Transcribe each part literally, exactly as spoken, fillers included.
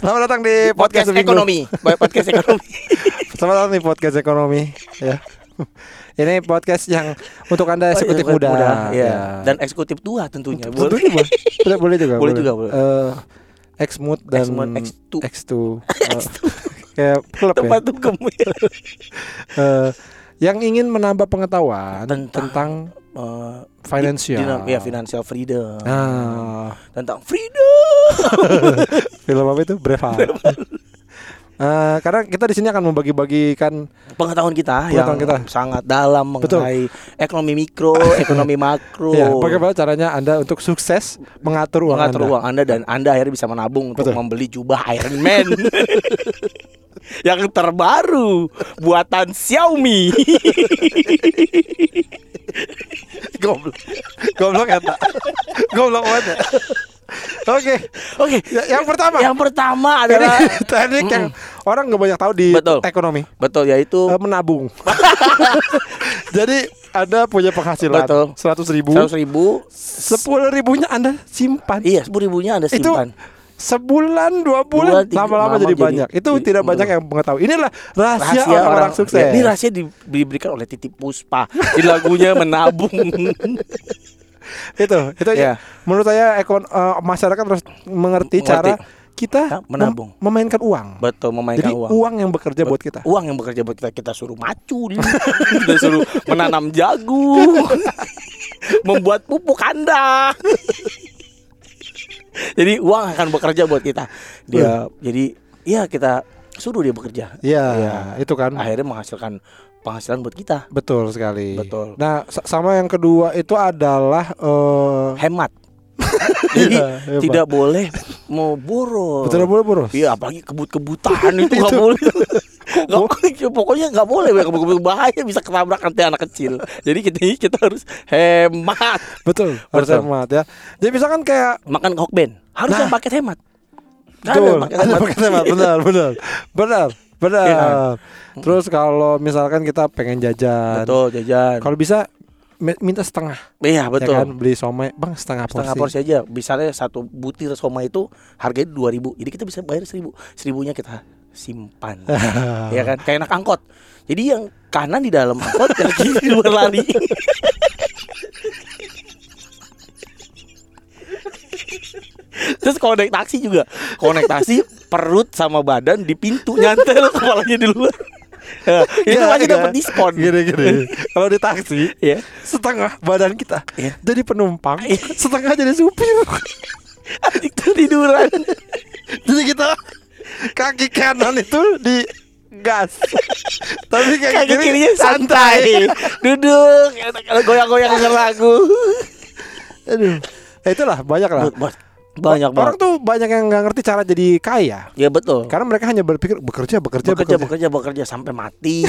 Selamat datang di podcast, podcast ekonomi. Podcast ekonomi. Selamat datang di podcast ekonomi. Ya. Ini podcast yang untuk Anda eksekutif oh, muda, muda ya. Ya. Dan eksekutif tua tentunya. Boleh. Tentunya boleh. Boleh juga. Boleh, boleh juga. Boleh. Uh, X-Mood dan X two. X two. Uh, kayak klub ya. Tempat dugem. uh, yang ingin menambah pengetahuan tentang, tentang uh, financial. Dinam, ya, financial freedom. Ah. Tentang freedom. Film apa itu? Brevard. Uh, karena kita di sini akan membagi-bagikan pengetahuan kita pengetahuan yang kita. sangat dalam mengenai Betul. ekonomi mikro, ekonomi makro. Ya, bagaimana caranya Anda untuk sukses mengatur uang mengatur Anda. uang Anda dan Anda akhirnya bisa menabung Betul. untuk membeli jubah Iron Man yang terbaru buatan Xiaomi. Goblok. Goblok eta. Goblok eta. Oke, oke. Yang pertama, yang pertama adalah teknik mm-mm. yang orang nggak banyak tahu di Betul. ekonomi. Betul, yaitu uh, menabung. Jadi Anda punya penghasilan seratus ribu, seratus ribu, sepuluh ribunya Anda simpan. Iya, sepuluh ribunya Anda simpan. Itu sebulan dua bulan, bulan lama-lama jadi banyak. Jadi, itu jadi, tidak banyak yang mengetahui. Inilah rahasia, rahasia orang, orang sukses. Ya, ini rahasia diberikan oleh Titiek Puspa di lagunya Menabung. Itu, itu yeah. menurut saya ekon, uh, masyarakat harus mengerti, mengerti cara kita menabung, mem- memainkan uang. Betul, memainkan Jadi, uang. Jadi uang yang bekerja Bet- buat kita. Uang yang bekerja buat kita, kita suruh macul, kita suruh menanam jagung, membuat pupuk kandang. Jadi uang akan bekerja buat kita. Dia, hmm. jadi ya kita suruh dia bekerja. Iya, ya, itu kan. Akhirnya menghasilkan penghasilan buat kita. Betul sekali. Betul. Nah, sama yang kedua itu adalah uh... hemat. Jadi ya, hemat. Tidak boleh mau boros. Tidak boleh boros. Iya, apalagi kebut-kebutan itu nggak boleh. Gak, pokoknya nggak boleh, kebut-kebut bahaya, bisa ketabrak nanti anak kecil. Jadi kita kita harus hemat. Betul. Harus Betul. hemat ya. Jadi misalkan kayak makan Hokben, harus nah. yang paket hemat. Betul. Ada paket hemat. Benar, benar, benar. Benar. Ya. Terus kalau misalkan kita pengen jajan, betul jajan. Kalau bisa minta setengah. Iya betul. Ya kan? Beli somai, bang setengah porsi. Setengah porsi aja. Misalnya satu butir somai itu harganya dua ribu. Jadi kita bisa bayar seribu. Seribunya kita simpan. Ya kan? Kayak anak angkot. Jadi yang kanan di dalam angkot, yang kiri di luar lari. Terus kalau naik taksi juga, kalau naik taksi perut sama badan di pintu nyantel, kepalanya di luar. Ya, itu masih ya, dapat diskon. Gini-gini. Kalau di taksi, ya, setengah badan kita ya. jadi penumpang, ya. setengah jadi supir. Adik tiduran. Jadi kita kaki kanan itu di gas, tapi kaki, kaki kirinya santai, duduk, goyang-goyang denger lagu. Aduh. Eh, itulah banyak lah. Banyak banget. Orang tuh banyak yang nggak ngerti cara jadi kaya. Ya betul. Karena mereka hanya berpikir bekerja, bekerja, bekerja, bekerja, bekerja, bekerja sampai mati.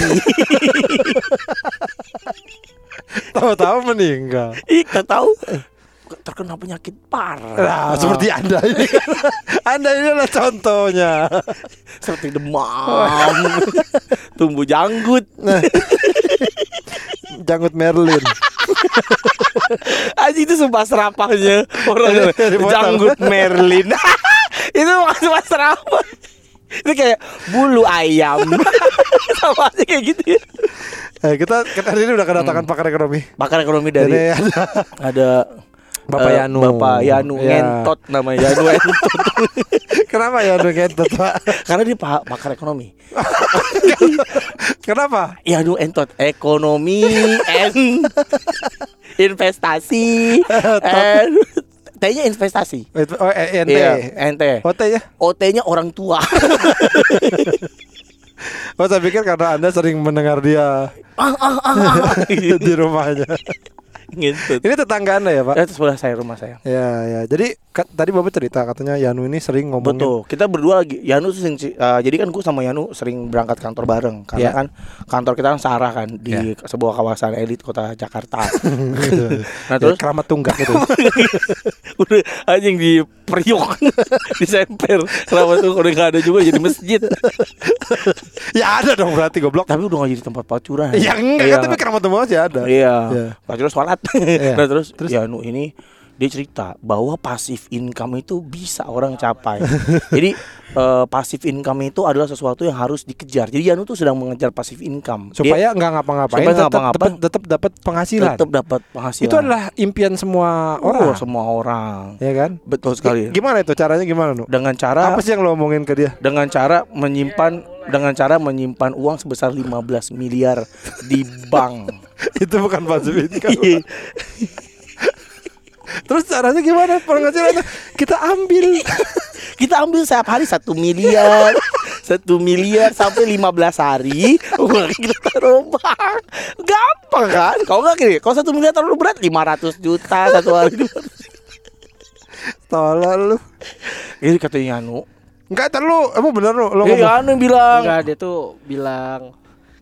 Tahu-tahu meninggal. Ih, nggak tahu. Terkena penyakit parah. Nah, seperti Anda ini. Anda ini adalah contohnya. Seperti demam, tumbuh janggut. Nah. Janggut Merlin. Aji itu sumpah serapahnya orang janggut Merlin. Itu sumpah serapah. Itu kayak bulu ayam. Sama aja kayak gitu ya. Eh, kita hari ini udah kedatangan hmm. pakar ekonomi. Pakar ekonomi dari Jadi ada, ada Bapak uh, Yanu. Bapak Yanu ya. Ngentot namanya. Yanu Ngentot. Kenapa Yanu Ngentot, Pak? Karena dia pak, pakar ekonomi. Kenapa? Yanu Ngentot ekonomi and investasi. and T-nya investasi. Oh, N T. Iya, N T. O T-nya? O T-nya orang tua. Oh, saya pikir karena Anda sering mendengar dia ah, ah, ah, ah. di rumahnya. Gitu. Ini tetangga Anda ya, Pak? Ya, sebelah saya, rumah saya. Ya, ya. Jadi kat, tadi Bapak cerita katanya Yanu ini sering ngomongin. Betul. Kita berdua lagi. Yanu sering uh, jadi kan gue sama Yanu sering berangkat kantor bareng karena yeah. kan kantor kita kan searah kan di yeah. sebuah kawasan elit kota Jakarta. Nah, terus ya, Kramat Tunggal gitu. Udah anjing di Priuk disemper. Kramat tuh udah enggak ada juga jadi masjid. Ya ada dong berarti goblok. Tapi udah enggak jadi tempat pacuran. Ya enggak, ya, kan, tapi Kramat Tunggal masih ada. Iya. Ya. Pacuran sholat. Nah, terus, terus Yanu ini dia cerita bahwa passive income itu bisa orang capai. Jadi uh, passive income itu adalah sesuatu yang harus dikejar. Jadi Yanu tuh sedang mengejar passive income supaya nggak ngapa-ngapain, tetap tetap dapat penghasilan. Tetap dapat penghasilan. Itu adalah impian semua orang. Oh, semua orang. Ya kan? Betul sekali. Gimana itu caranya gimana, Nu? Dengan cara apa sih yang lo omongin ke dia? Dengan cara menyimpan dengan cara menyimpan uang sebesar lima belas miliar di bank. Itu bukan passive income. Terus caranya gimana? Penghasilannya kita ambil, kita ambil setiap hari satu miliar, satu miliar sampai lima belas hari uang kita taruh bank, gampang kan? Kalau nggak gini, kalau satu miliar terlalu berat, lima ratus juta satu hari. Tolol lu. Ini katanya Anu. Enggak terlalu, emang bener lu? Lo ya, Anu yang bilang. Enggak, dia tuh bilang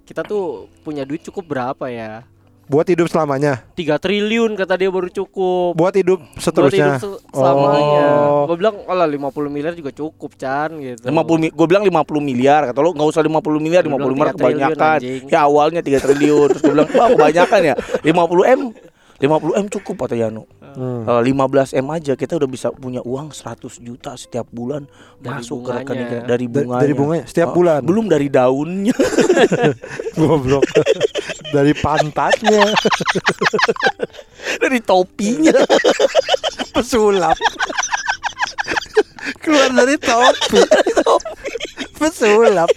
kita tuh punya duit cukup berapa ya? Buat hidup selamanya tiga triliun kata dia baru cukup. Buat hidup seterusnya. Buat hidup selamanya. Oh. Gue bilang alah lima puluh miliar juga cukup Chan gitu. lima puluh gue bilang lima puluh miliar kata lo enggak usah lima puluh miliar, gua lima puluh miliar kebanyakan. Anjing. Ya awalnya tiga triliun terus gue bilang wah kebanyakan ya. lima puluh M cukup kata Yano. Hmm. lima belas M aja kita udah bisa punya uang seratus juta setiap bulan dari masuk bunganya. Ke rekening dari bunganya. Dari bunganya setiap bulan. Belum dari daunnya. Goblok. Dari pantatnya. Dari topinya. Pesulap. Keluar dari topi. Pesulap.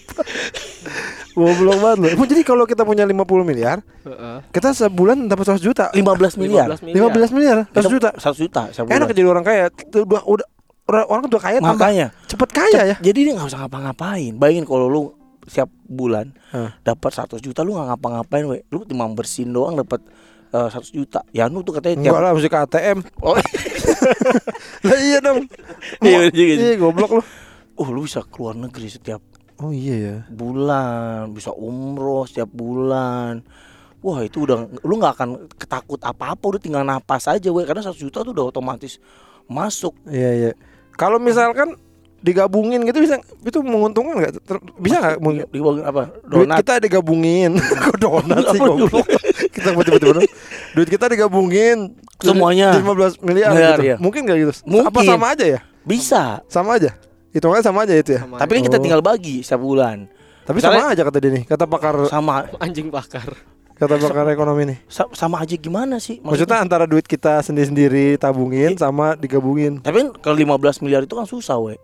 Goblok banget loh. Emang jadi kalau kita punya lima puluh miliar, uh-uh. kita sebulan dapat seratus juta. lima belas miliar. lima belas miliar. seratus juta. seratus juta sebulan. Enak jadi orang kaya. Udah, udah orang udah kaya tambah. Makanya cepet kaya ya. Jadi dia enggak usah ngapa-ngapain. Bayangin kalau lu setiap bulan huh. dapat seratus juta lu enggak ngapa-ngapain we. Lu cuma bersihin doang dapat uh, seratus juta. Ya lu tuh katanya enggak tiap... lah mesti ke A T M. Oh. Lah iya dong. Iya gitu. Goblok lu. Oh, lu bisa keluar negeri setiap oh iya ya. Bulan, bisa umroh setiap bulan. Wah, itu udah lu enggak akan ketakut apa-apa, udah tinggal napas aja we karena seratus juta tuh udah otomatis masuk. Iya iya. Kalau misalkan digabungin gitu bisa itu menguntungkan nggak? Bisa nggak? Digabungin apa? Donat. Duit kita digabungin. Kok donat sih goblok? Kita betul-betul. Duit kita digabungin semuanya. lima belas miliar gitu. Iya. Mungkin nggak gitu? Mungkin. Apa sama aja ya? Bisa. Sama aja. Hitungannya sama aja itu ya. Sama tapi kan kita tinggal bagi setiap bulan. Tapi misalnya, sama aja kata dia nih. Kata pakar. Sama anjing pakar. Kata pakar ekonomi nih. Sama aja gimana sih? Maksudnya, Maksudnya antara duit kita sendiri-sendiri tabungin sama digabungin. Tapi kalau lima belas miliar itu kan susah, we.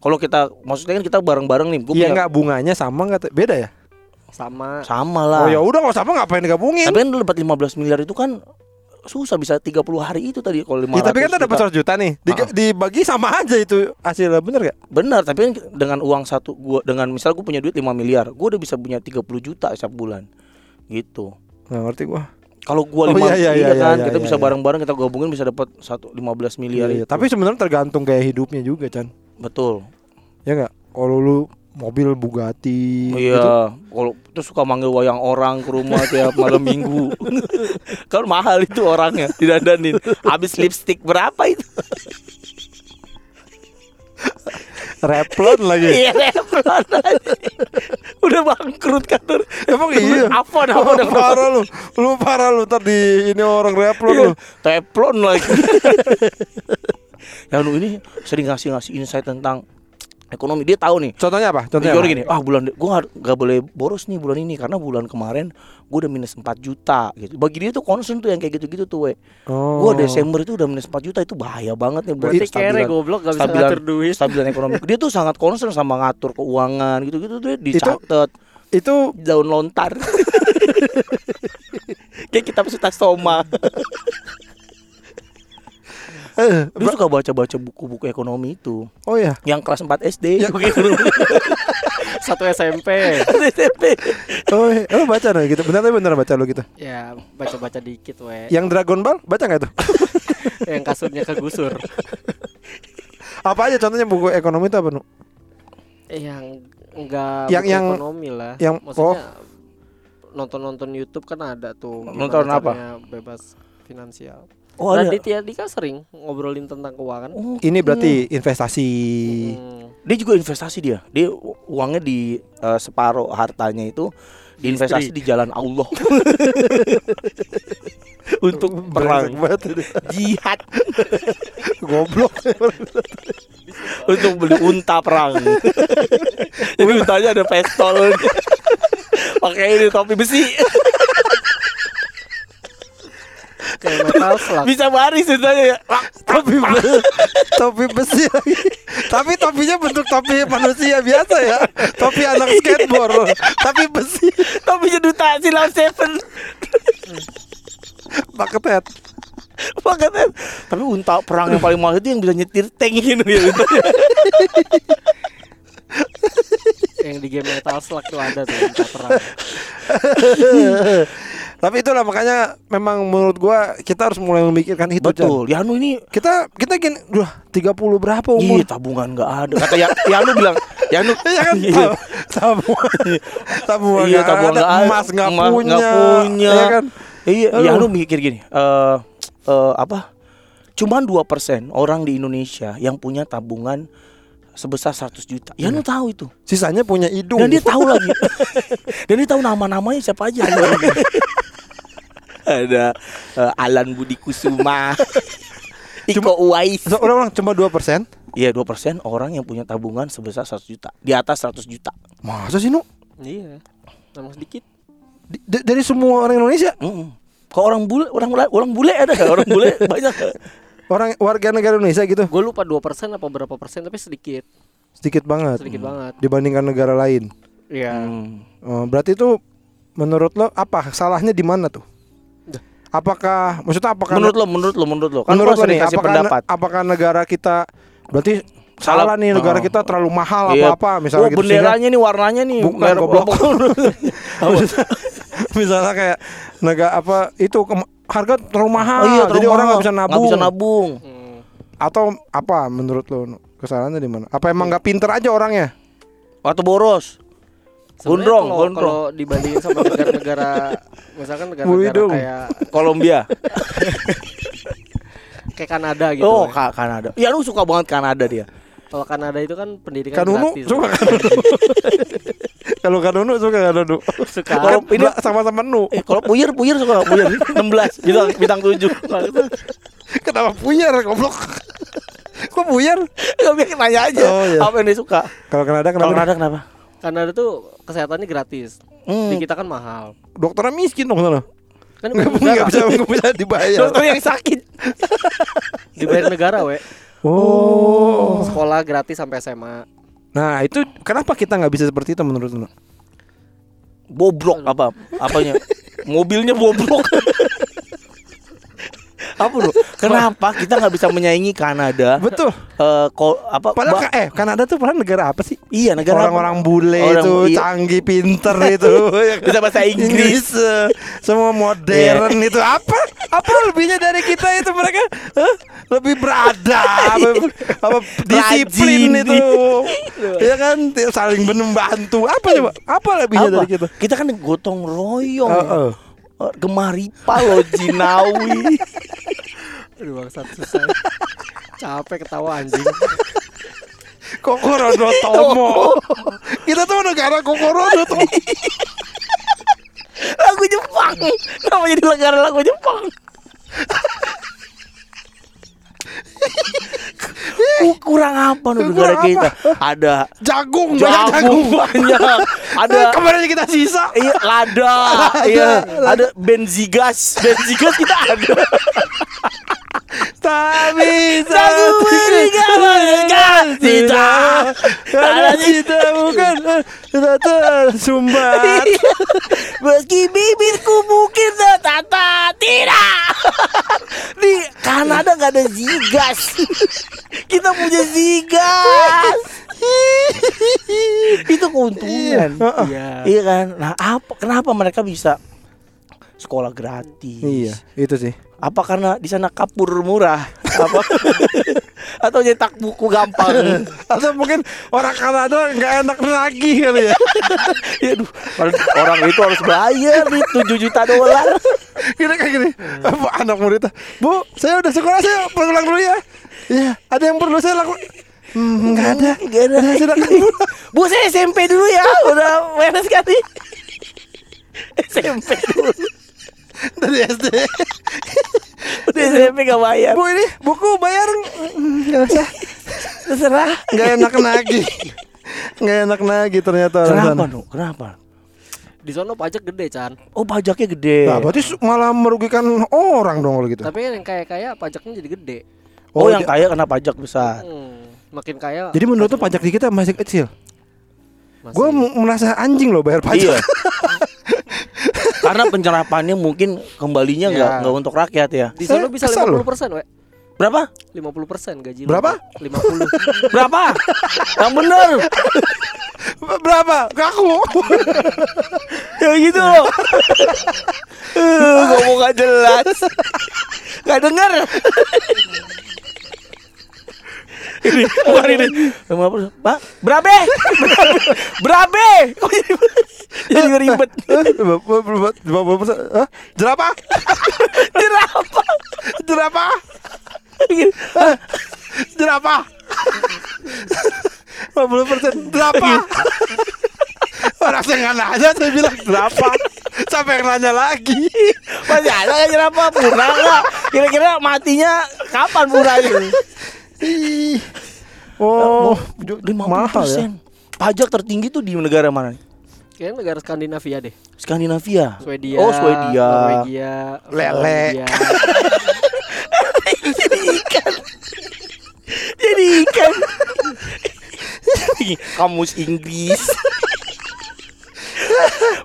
Kalau kita maksudnya kan kita bareng-bareng nih. Iya enggak bunganya sama enggak beda ya? Sama. Sama lah. Oh ya udah kalau sama ngapain digabungin? Tapi kan lu dapat lima belas miliar itu kan susah bisa tiga puluh hari itu tadi kalau lima ratus. Ya, tapi kan kita dapat seratus juta nih. Diga, dibagi sama aja itu hasilnya bener enggak? Benar, tapi kan dengan uang satu gua dengan misal gua punya duit lima miliar, gua udah bisa punya tiga puluh juta setiap bulan. Gitu. Enggak ngerti gua. Kalau gua lima oh, iya, iya, iya, kan iya, iya, kita iya, bisa iya. bareng-bareng kita gabungin bisa dapat lima belas miliar. Iya, iya. Tapi sebenarnya tergantung gaya hidupnya juga, Chan. Betul. Ya enggak? Kalau lu mobil Bugatti oh, iya. gitu. Kalau terus suka manggil wayang orang ke rumah tiap malam Minggu. Kan mahal itu orangnya didandanin. Habis lipstik berapa itu? Replon lagi. Iya, replon lagi. Udah bangkrut kantor. Emang iya. Apa dah udah parah lu. Lu parah lu tadi ini orang replon lu. Teplon lagi. Ya lu ini sering ngasih-ngasih insight tentang ekonomi. Dia tahu nih. Contohnya apa? Contohnya gini, ah bulan gue enggak boleh boros nih bulan ini karena bulan kemarin gue udah minus empat juta gitu. Bagi dia tuh concern tuh yang kayak gitu-gitu tuh, we. Oh. Gue Desember itu udah minus empat juta itu bahaya banget nih buat kere goblok enggak bisa ngatur duit. Stabilan ekonomi. Dia tuh sangat concern sama ngatur keuangan gitu-gitu tuh dicatat. Itu daun lontar. Kayak kitab Suta Soma. Eh, lu suka baca-baca buku-buku ekonomi itu. Oh iya. Yang kelas empat S D. Ya. Satu S M P. S M P. Oh, lu baca dong gitu. Benar tapi benar baca lu gitu. Ya, baca-baca dikit we. Yang Dragon Ball baca enggak tuh? Yang kasurnya kegusur. Apa aja contohnya buku ekonomi itu apa, Nu? Yang enggak yang, buku yang, ekonomi lah. Yang, maksudnya oh. nonton-nonton YouTube kan ada tuh. Nonton apa? Bebas finansial. Oh, nah, Ditya Dika sering ngobrolin tentang keuangan. Oh, ini berarti hmm. investasi. Hmm. Dia juga investasi dia. Dia uangnya di uh, separuh hartanya itu investasi di jalan Allah. Untuk perang jihad. Goblok. Untuk beli unta perang. Jadi untanya ada pistol. Pakai ini topi besi. Bisa baris untanya ya. Topi besi. Topi besi lagi. Tapi topinya bentuk topi manusia biasa ya. Topi anak skateboard. Tapi besi. Topinya duta silam seven. Bucket hat. Bucket hat. Tapi unta perang yang paling mahal itu yang bisa nyetir tank gitu ya. Yang di game Metal Slug tuh ada tuh unta perang. Tapi itulah makanya memang menurut gua kita harus mulai memikirkan itu. Betul. Jan. Yanu ini kita kita gini, duh tiga puluh berapa umur? Iya, tabungan enggak ada. Kata ya, Yanu bilang, Yanu ya kan iya. tabungan. Tabungan iya, enggak ada. Emas enggak punya. Gak punya. Ya kan? Iya, oh. Yanu mikir gini, uh, uh, apa? Cuman dua persen orang di Indonesia yang punya tabungan sebesar seratus juta. Ya lu tahu itu. Sisanya punya hidung. Dan dia tahu lagi. Dan dia tahu nama-namanya siapa aja. Ada uh, Alan Budi Kusuma. Iko Uwais. Orang cuma dua persen? Iya, dua persen orang yang punya tabungan sebesar seratus juta. Di atas seratus juta. Masa sih, Nu? Iya. Tambah sedikit. D- dari semua orang Indonesia? Heeh. Kalau orang bule, orang orang bule ada enggak? Orang bule banyak. Orang warga negara Indonesia gitu. Gue lupa dua persen apa berapa persen tapi sedikit. Sedikit banget. Sedikit hmm. banget dibandingkan negara lain. Iya. Hmm. Oh, berarti itu menurut lo apa? Salahnya di mana tuh? Apakah maksudnya apakah Menurut lo menurut lo menurut lo kan menurut lo nih, apakah pendapat. Ne, apakah negara kita berarti salah, salah nih negara oh. kita terlalu mahal iya. apa-apa misalnya oh, gitu. Benderanya nih warnanya nih bukan goblok. Misalnya kayak negara apa itu ke- harga terlalu mahal, oh iya, terlalu jadi mahal. Orang nggak bisa nabung, gak bisa nabung. Hmm. Atau apa menurut lo kesalahannya di mana? Apa emang nggak pinter aja orangnya? Atau boros? Gondrong, gondrong. Kalau dibandingin sama negara-negara, misalkan negara-negara kayak Kolombia, kayak Kanada gitu. Oh, kan. Kanada. Ya lu suka banget Kanada dia. Kalau Kanada itu kan pendidikan Kanunu, gratis. Suka kan? Kalau Kanunu suka Kanunu. Suka. Kalau ini sama-sama nu. Eh, kalau Puyer Puyer suka Puyer enam belas bintang bintang tujuh. Kenapa Puyer goblok? Kok Puyer? Enggak bikin nanya aja. Oh, iya. Apa yang dia suka? Kalau Kanada kenapa? Kanada kenapa? Kanada tuh kesehatannya gratis. Hmm. Di kita kan mahal. Dokternya miskin dong sana. Kan enggak bisa enggak bisa dibayar. Dokter yang sakit. Dibayar negara, we. Oh, sekolah gratis sampai S M A. Nah, itu kenapa kita nggak bisa seperti itu menurut lu? Bobrok apa? Apanya? Mobilnya bobrok. Apa lu? Kenapa kita nggak bisa menyaingi Kanada? Betul. Uh, ko, apa? Padahal, ba- eh, Kanada tuh padahal negara apa sih? Iya, negara orang-orang apa? Bule orang itu, iya. Canggih, pinter itu, bisa bahasa Inggris, uh, semua modern yeah. Itu apa? Apa lebihnya dari kita itu mereka huh? Lebih beradab, apa disiplin itu, ya kan saling membantu apa coba? Apa lebihnya apa? Dari kita? Kita kan gotong royong, uh-uh. Gemaripa loh jinawi, aduh bangsat susah, capek ketawa anjing. Kokorono Tomo, kita tuh negara Kokorono Tomo. Lagu Jepang, kenapa jadi negara lagu Jepang? Kurang apa nih negara kita? Ada jagung, banyak jagung banyak. Ada kemarin kita sisa. Iya, lada. Iya, ada benzigas, benzigas kita ada. Tak bisa meninggalkan kita, karena kita bukan kita tersumbat. Meski bibirku mungkin tertata tidak. Di Kanada nggak ada zigas. Kita punya zigas. Itu keuntungan. Iya. Iya kan. Nah, apa? Kenapa mereka bisa sekolah gratis? Iya. Itu sih. Apa karena di sana kapur murah? Apa? Atau nyetak buku gampang? Atau mungkin orang Kanada nggak enak lagi kali ya? Aduh, orang itu harus bayar nih tujuh juta dolar. Gini kayak gini, apa anak murid? Bu, saya udah sekolah, saya pulang dulu ya. Iya, ada yang perlu saya lakukan? Hmm, nggak ada, nggak ada. Bu, saya S M P dulu ya, udah beres kali. S M P dulu. Dari S D. Udah S M P gak bayar. Bu ini buku bayar. Gak usah. Terserah. Gak enak lagi. Gak enak lagi ternyata. Kenapa no? Kenapa? Di sono pajak gede, Chan. Oh, pajaknya gede. Nah, berarti malah merugikan orang dong kalau gitu. Tapi yang kaya-kaya pajaknya jadi gede. Oh, oh yang kaya kena pajak besar. Hmm, makin kaya. Jadi menurut tuh pajak di kita masih kecil. Masih. Gua merasa anjing loh bayar pajak. Iya. Karena pencerapannya mungkin kembalinya enggak ya. Enggak untuk rakyat ya. Di sono bisa lima puluh persen, weh. Berapa? lima puluh persen gaji. Berapa? lima puluh. Berapa? Yang bener. Berapa? Kaku. Ya gitu loh. Ngomong gak jelas. Gak denger. Ini, bukan ini. Pak, berabe? Berabe? Kok jadi ribet? lima puluh persen. Hah? Jerapa? Jerapa? Jerapa? Jerapa? lima puluh persen berapa? Orang saya nggak nanya, saya bilang berapa? Sampai yang nanya lagi. Masih ada nggak berapa? Murah nggak? Kira-kira matinya kapan murahnya? Oh, lima puluh persen. Pajak tertinggi tuh di negara mana? Kayaknya negara Skandinavia deh. Skandinavia? Swedia. Oh, Swedia. Norwegia. Lele. Jadi ikan. Jadi ikan. Kamus Inggris.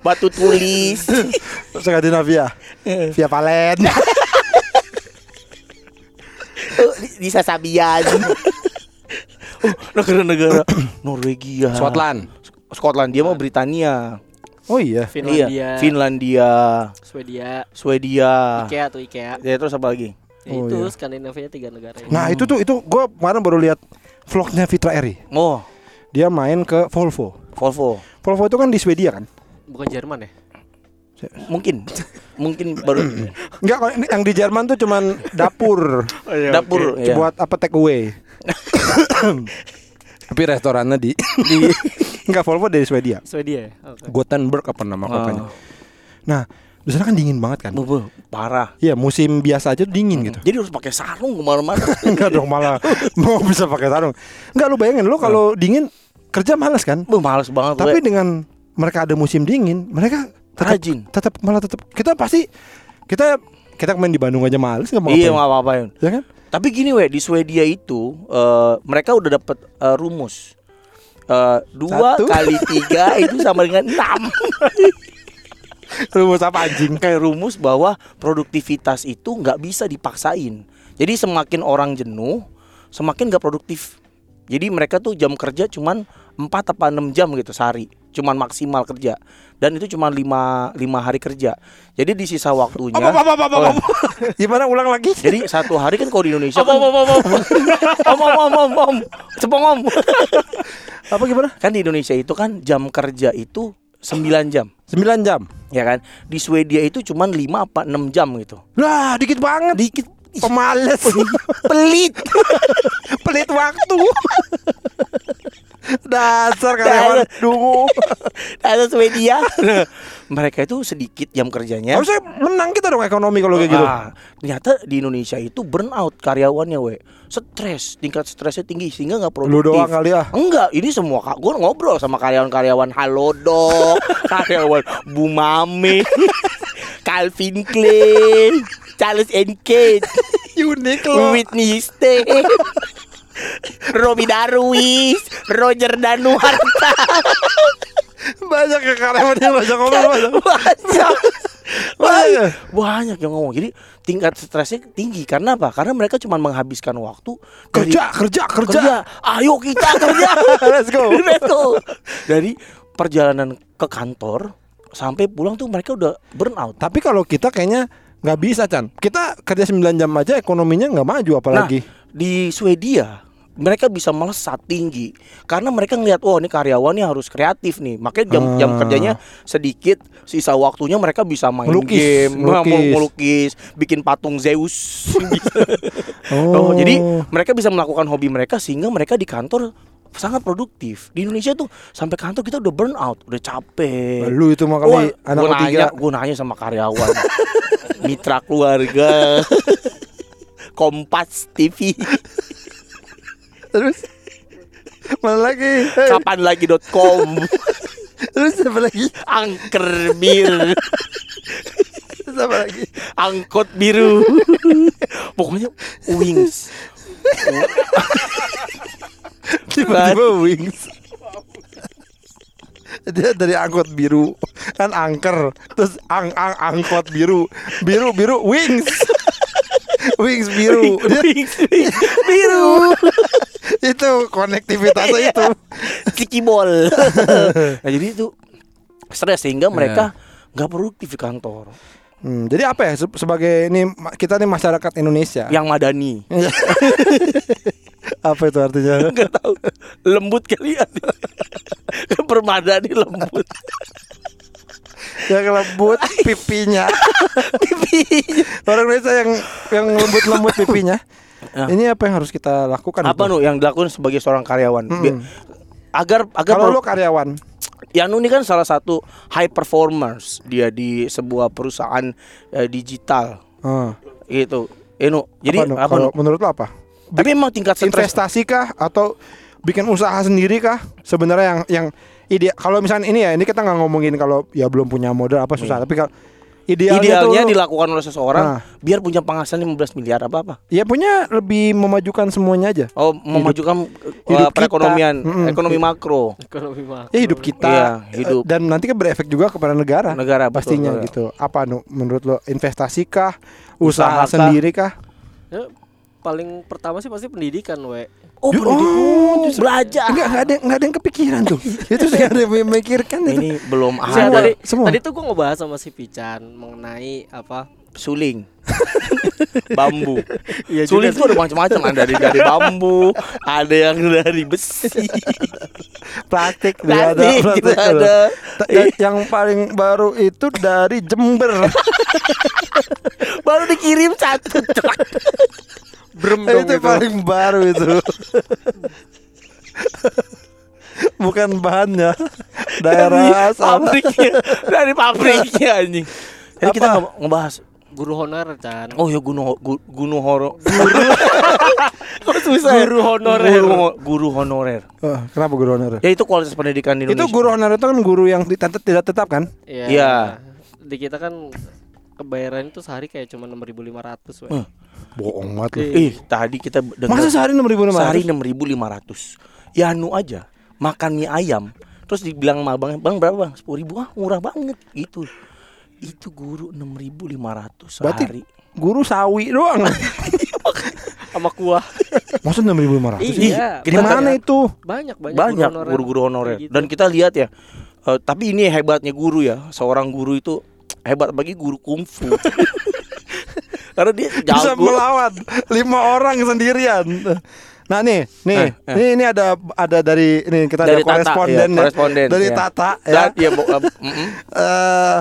Batu tulis. Skandinavia. Via Valen. Di Sasabian. Oh, negara-negara Norwegia. Scotland. Scotland dia mau Britania. Oh iya, Finlandia. Iya. Finlandia. Swedia. Swedia. IKEA tuh IKEA. Ya terus apa lagi? Ya, oh, itu iya. Skandinavia tiga negara. Ini. Nah, itu tuh itu gua kemarin baru lihat vlognya Fitra Eri. Oh. Dia main ke Volvo. Volvo. Volvo itu kan di Swedia kan? Bukan Jerman ya? Mungkin. Mungkin baru. Enggak, yang di Jerman tuh cuman dapur. Oh, iya, dapur okay. Buat iya. Apa take away. Tapi restorannya di di enggak Volvo dari Swedia. Swedia ya. Okay. Gothenburg apa nama kotanya. Oh. Nah, di sana kan dingin banget kan? Betul, parah. Iya, musim biasa aja tuh dingin hmm. gitu. Jadi harus pakai sarung kemana-mana. Enggak dong malah mau bisa pakai sarung. Enggak, lu bayangin lu kalau dingin kerja malas kan? Beuh, malas banget. Tapi gue. Dengan mereka ada musim dingin, mereka tetap, rajin. Tetap malah tetap kita pasti kita kita main di Bandung aja malas enggak mau. Iya, enggak apa-apain. Ya kan? Tapi gini weh, di Swedia itu uh, mereka udah dapat uh, rumus. Uh, dua kali tiga itu sama dengan enam. Rumus apa anjing? Kayak rumus bahwa produktivitas itu gak bisa dipaksain. Jadi semakin orang jenuh, semakin gak produktif. Jadi mereka tuh jam kerja cuman empat atau enam jam gitu sehari. Cuman maksimal kerja. Dan itu cuman lima hari kerja. Jadi di sisa waktunya apa, apa, apa, apa, apa, apa. Gimana ulang lagi? Jadi satu hari kan kalau di Indonesia apa, kan apa, apa, apa. Om, om, om, om, om. Cepong om. Apa gimana? Kan di Indonesia itu kan jam kerja itu sembilan jam. sembilan jam. Ya kan? Di Swedia itu cuma lima apa enam jam gitu. Lah, dikit banget. Dikit pemalas. Pelit. Pelit waktu. Dasar karyawan dungu. Dasar Swedia. Mereka itu sedikit jam kerjanya. Harusnya menang kita dong ekonomi kalau kayak gitu. Ah, ternyata di Indonesia itu burnout karyawannya, we. Stres, tingkat stresnya tinggi sehingga nggak produktif. Lu doang kali ya? Enggak, ini semua kak. Gue ngobrol sama karyawan-karyawan Halodoc, karyawan Bumami, Calvin Klein, Charles and Kate, Uniqlo, Whitney Stay, Robin Aruis, Roger Danuwarta. Banyak ya karyawan yang banyak ngomong. Banyak. Banyak. Banyak. Banyak yang ngomong. Jadi tingkat stresnya tinggi. Karena apa? Karena mereka cuma menghabiskan waktu kerja, dari, kerja, kerja, kerja. Ayo kita kerja. Let's go. Let's go. Dari perjalanan ke kantor sampai pulang tuh mereka udah burnout. Tapi kalau kita kayaknya nggak bisa, Chan. Kita kerja sembilan jam aja ekonominya nggak maju apalagi. Nah, di Swedia mereka bisa melesat tinggi karena mereka ngelihat wah ini karyawannya harus kreatif nih, makanya jam jam kerjanya sedikit, sisa waktunya mereka bisa main melukis, game, melukis. melukis, bikin patung Zeus. Oh. Oh, jadi mereka bisa melakukan hobi mereka sehingga mereka di kantor sangat produktif. Di Indonesia tuh sampai kantor kita udah burn out, udah capek. Lu itu mah kali anak gua ketiga. Nanya, gua nanya sama karyawan. Mitra Keluarga, Kompas T V. Terus mana lagi? Kapanlagi dot com. Terus apa lagi? Angker bir. Terus apa lagi? Angkot biru. Pokoknya wings. Tiba-tiba wings. Dia dari angkot biru kan angker, terus ang ang angkot biru, biru biru wings, wings biru, dia, wings, wings biru. Itu konektivitasnya itu kikibol. Nah jadi itu stres sehingga mereka nggak yeah. produktif di kantor. Hmm, jadi apa ya sebagai ini kita nih masyarakat Indonesia yang madani. Apa itu artinya? Enggak tahu. Lembut kali ya. Permadani lembut. Yang lembut pipinya. Pipinya. Orang Indonesia yang yang lembut-lembut pipinya. Nah. Ini apa yang harus kita lakukan? Apa nu yang dilakukan sebagai seorang karyawan? Mm-hmm. Agar agar kalau lo karyawan Yanu ini kan salah satu high performers dia di sebuah perusahaan eh, digital. Hmm. Gitu. Eno, jadi apa, apa kalau menurut lo apa? Tapi emang tingkat stres investasi kah atau bikin usaha sendiri kah sebenarnya yang yang ideal? Kalau misalnya ini ya, ini kita nggak ngomongin kalau ya belum punya modal apa susah, hmm. tapi kalau idealnya, idealnya tuh, dilakukan oleh seseorang nah. biar punya penghasilan lima belas miliar apa apa? Ya punya lebih memajukan semuanya aja. Oh, memajukan hidup, uh, hidup perekonomian, mm-hmm. ekonomi makro. Ekonomi makro. Ya hidup kita, ya, hidup. Dan nanti kan berefek juga kepada negara. Negara pastinya betul, betul. Gitu. Apa nu menurut lo investasi kah? Usaha, usaha sendiri kah? Ya. Paling pertama sih pasti pendidikan, we. Oh, pendidikan. Oh, belajar. Enggak, enggak ada enggak ada yang kepikiran tuh. Itu saya ada memikirkan itu. Ini belum ada. Tadi, tadi tuh gua ngebahas sama si Pican mengenai apa? Suling. Bambu. Ya, suling itu ada macam-macam, ada dari, dari bambu, ada yang dari besi. Plastik, ada plastik. Ada. Yang paling baru itu dari Jember. Baru dikirim satu truk. Brem dong itu, itu paling baru itu. Bukan bahannya, daerah asal pabriknya, dari pabriknya anjing. Jadi apa? Kita ngebahas guru honorer kan. Oh ya guru guru, guru honorer. Guru honorer. Guru, guru honorer. Oh, kenapa guru honorer? Ya itu kualitas pendidikan di Indonesia. Itu guru honorer itu kan guru yang tidak tetap kan? Iya. Ya. Di kita kan kebayaran itu sehari kayak cuma enam ribu lima ratus weh. Eh, bohong banget lu. Ih, tadi kita dengar. Masa sehari enam ribu lima ratus? Sehari enam ribu lima ratus. Ya anu aja, makan mie ayam terus dibilang sama abang, "Bang, berapa, Bang?" sepuluh ribu. Ah, murah banget gitu. Itu guru enam ribu lima ratus sehari. Berarti guru sawi doang. Sama kuah. Maksud enam ribu lima ratus? Iya. Gimana itu? Banyak banyak, banyak guru-guru honorer. Gitu. Dan kita lihat ya, uh, tapi ini hebatnya guru ya. Seorang guru itu hebat bagi guru kungfu. Karena dia jago. Bisa melawan lima orang sendirian. Nah nih, nih, eh, eh. nih ini ada ada dari ini kita dari ada koresponden, Tata, ya, koresponden dari ya. Tata ya. Dan, ya uh, uh,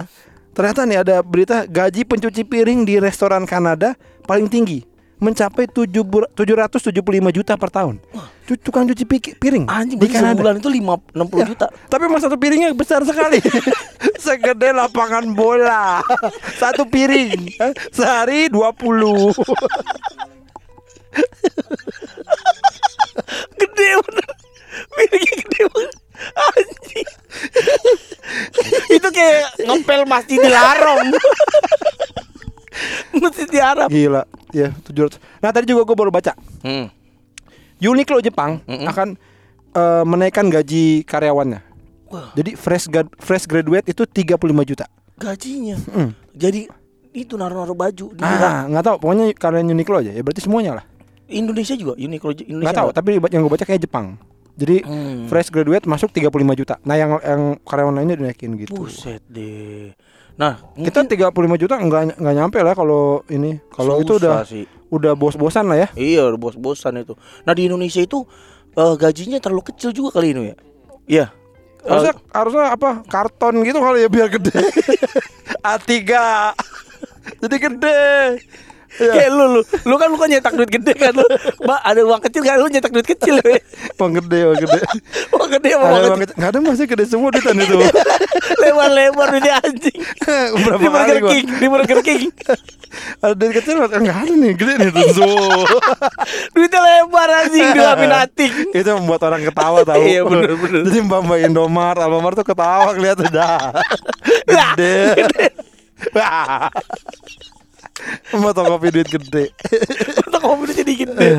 ternyata nih ada berita gaji pencuci piring di restoran Kanada paling tinggi mencapai tujuh ratus tujuh puluh lima juta per tahun. Tukang cuci piring anjing di Kanada sebulan itu lima, enam puluh juta. Tapi mas satu piringnya besar sekali. Segede lapangan bola. Satu piring. Sehari dua puluh. Gede bener. Piringnya gede banget. Anjing. Itu kayak ngepel masjid di larong. Masjid di Arab. Gila. Ya, tujuh ratus. Nah, tadi juga gue baru baca. Hmm. Uniqlo Jepang Mm-mm. akan uh, menaikkan gaji karyawannya. Wah. Jadi fresh grad, fresh graduate itu tiga puluh lima juta gajinya. Mm. Jadi itu naruh-naruh baju. Ah, nggak tahu. Pokoknya kalian Uniqlo aja. Ya berarti semuanya lah. Indonesia juga Uniqlo. Nggak tahu. Tapi yang gue baca kayak Jepang. Jadi hmm. fresh graduate masuk tiga puluh lima juta. Nah yang yang karyawan lainnya dinaikin gitu. Buset deh. Nah mungkin kita tiga puluh lima juta nggak nggak nyampe lah kalau ini. Kalau itu udah sih. Udah bos-bosan lah ya. Iya udah bos-bosan itu. Nah di Indonesia itu uh, gajinya terlalu kecil juga kali ini ya. Iya. Harusnya uh, harusnya apa karton gitu kali ya biar gede. A tiga. Jadi gede. Kayak lu, lu lu kan lu kan nyetak duit gede kan lu. Mbak, ada uang kecil kan lu nyetak duit kecil. Uang gede, uang gede. Uang gede apa uang kecil? Enggak ada, masih gede semua duitan itu. Lebar-lebar duitnya anjing. Berapa di Burger King, di Burger King. Ada duit kecil enggak ada nih, gede nih tuh. Duitnya lebar anjing, dilamin atik. Itu membuat orang ketawa tahu. Iya, benar-benar. Jadi Mbak-mbak Indomaret, Alfamart tuh ketawa kelihatan dah. Gede. Wah. Mau toko kopi duit gede. Toko kopi duit jadi gede.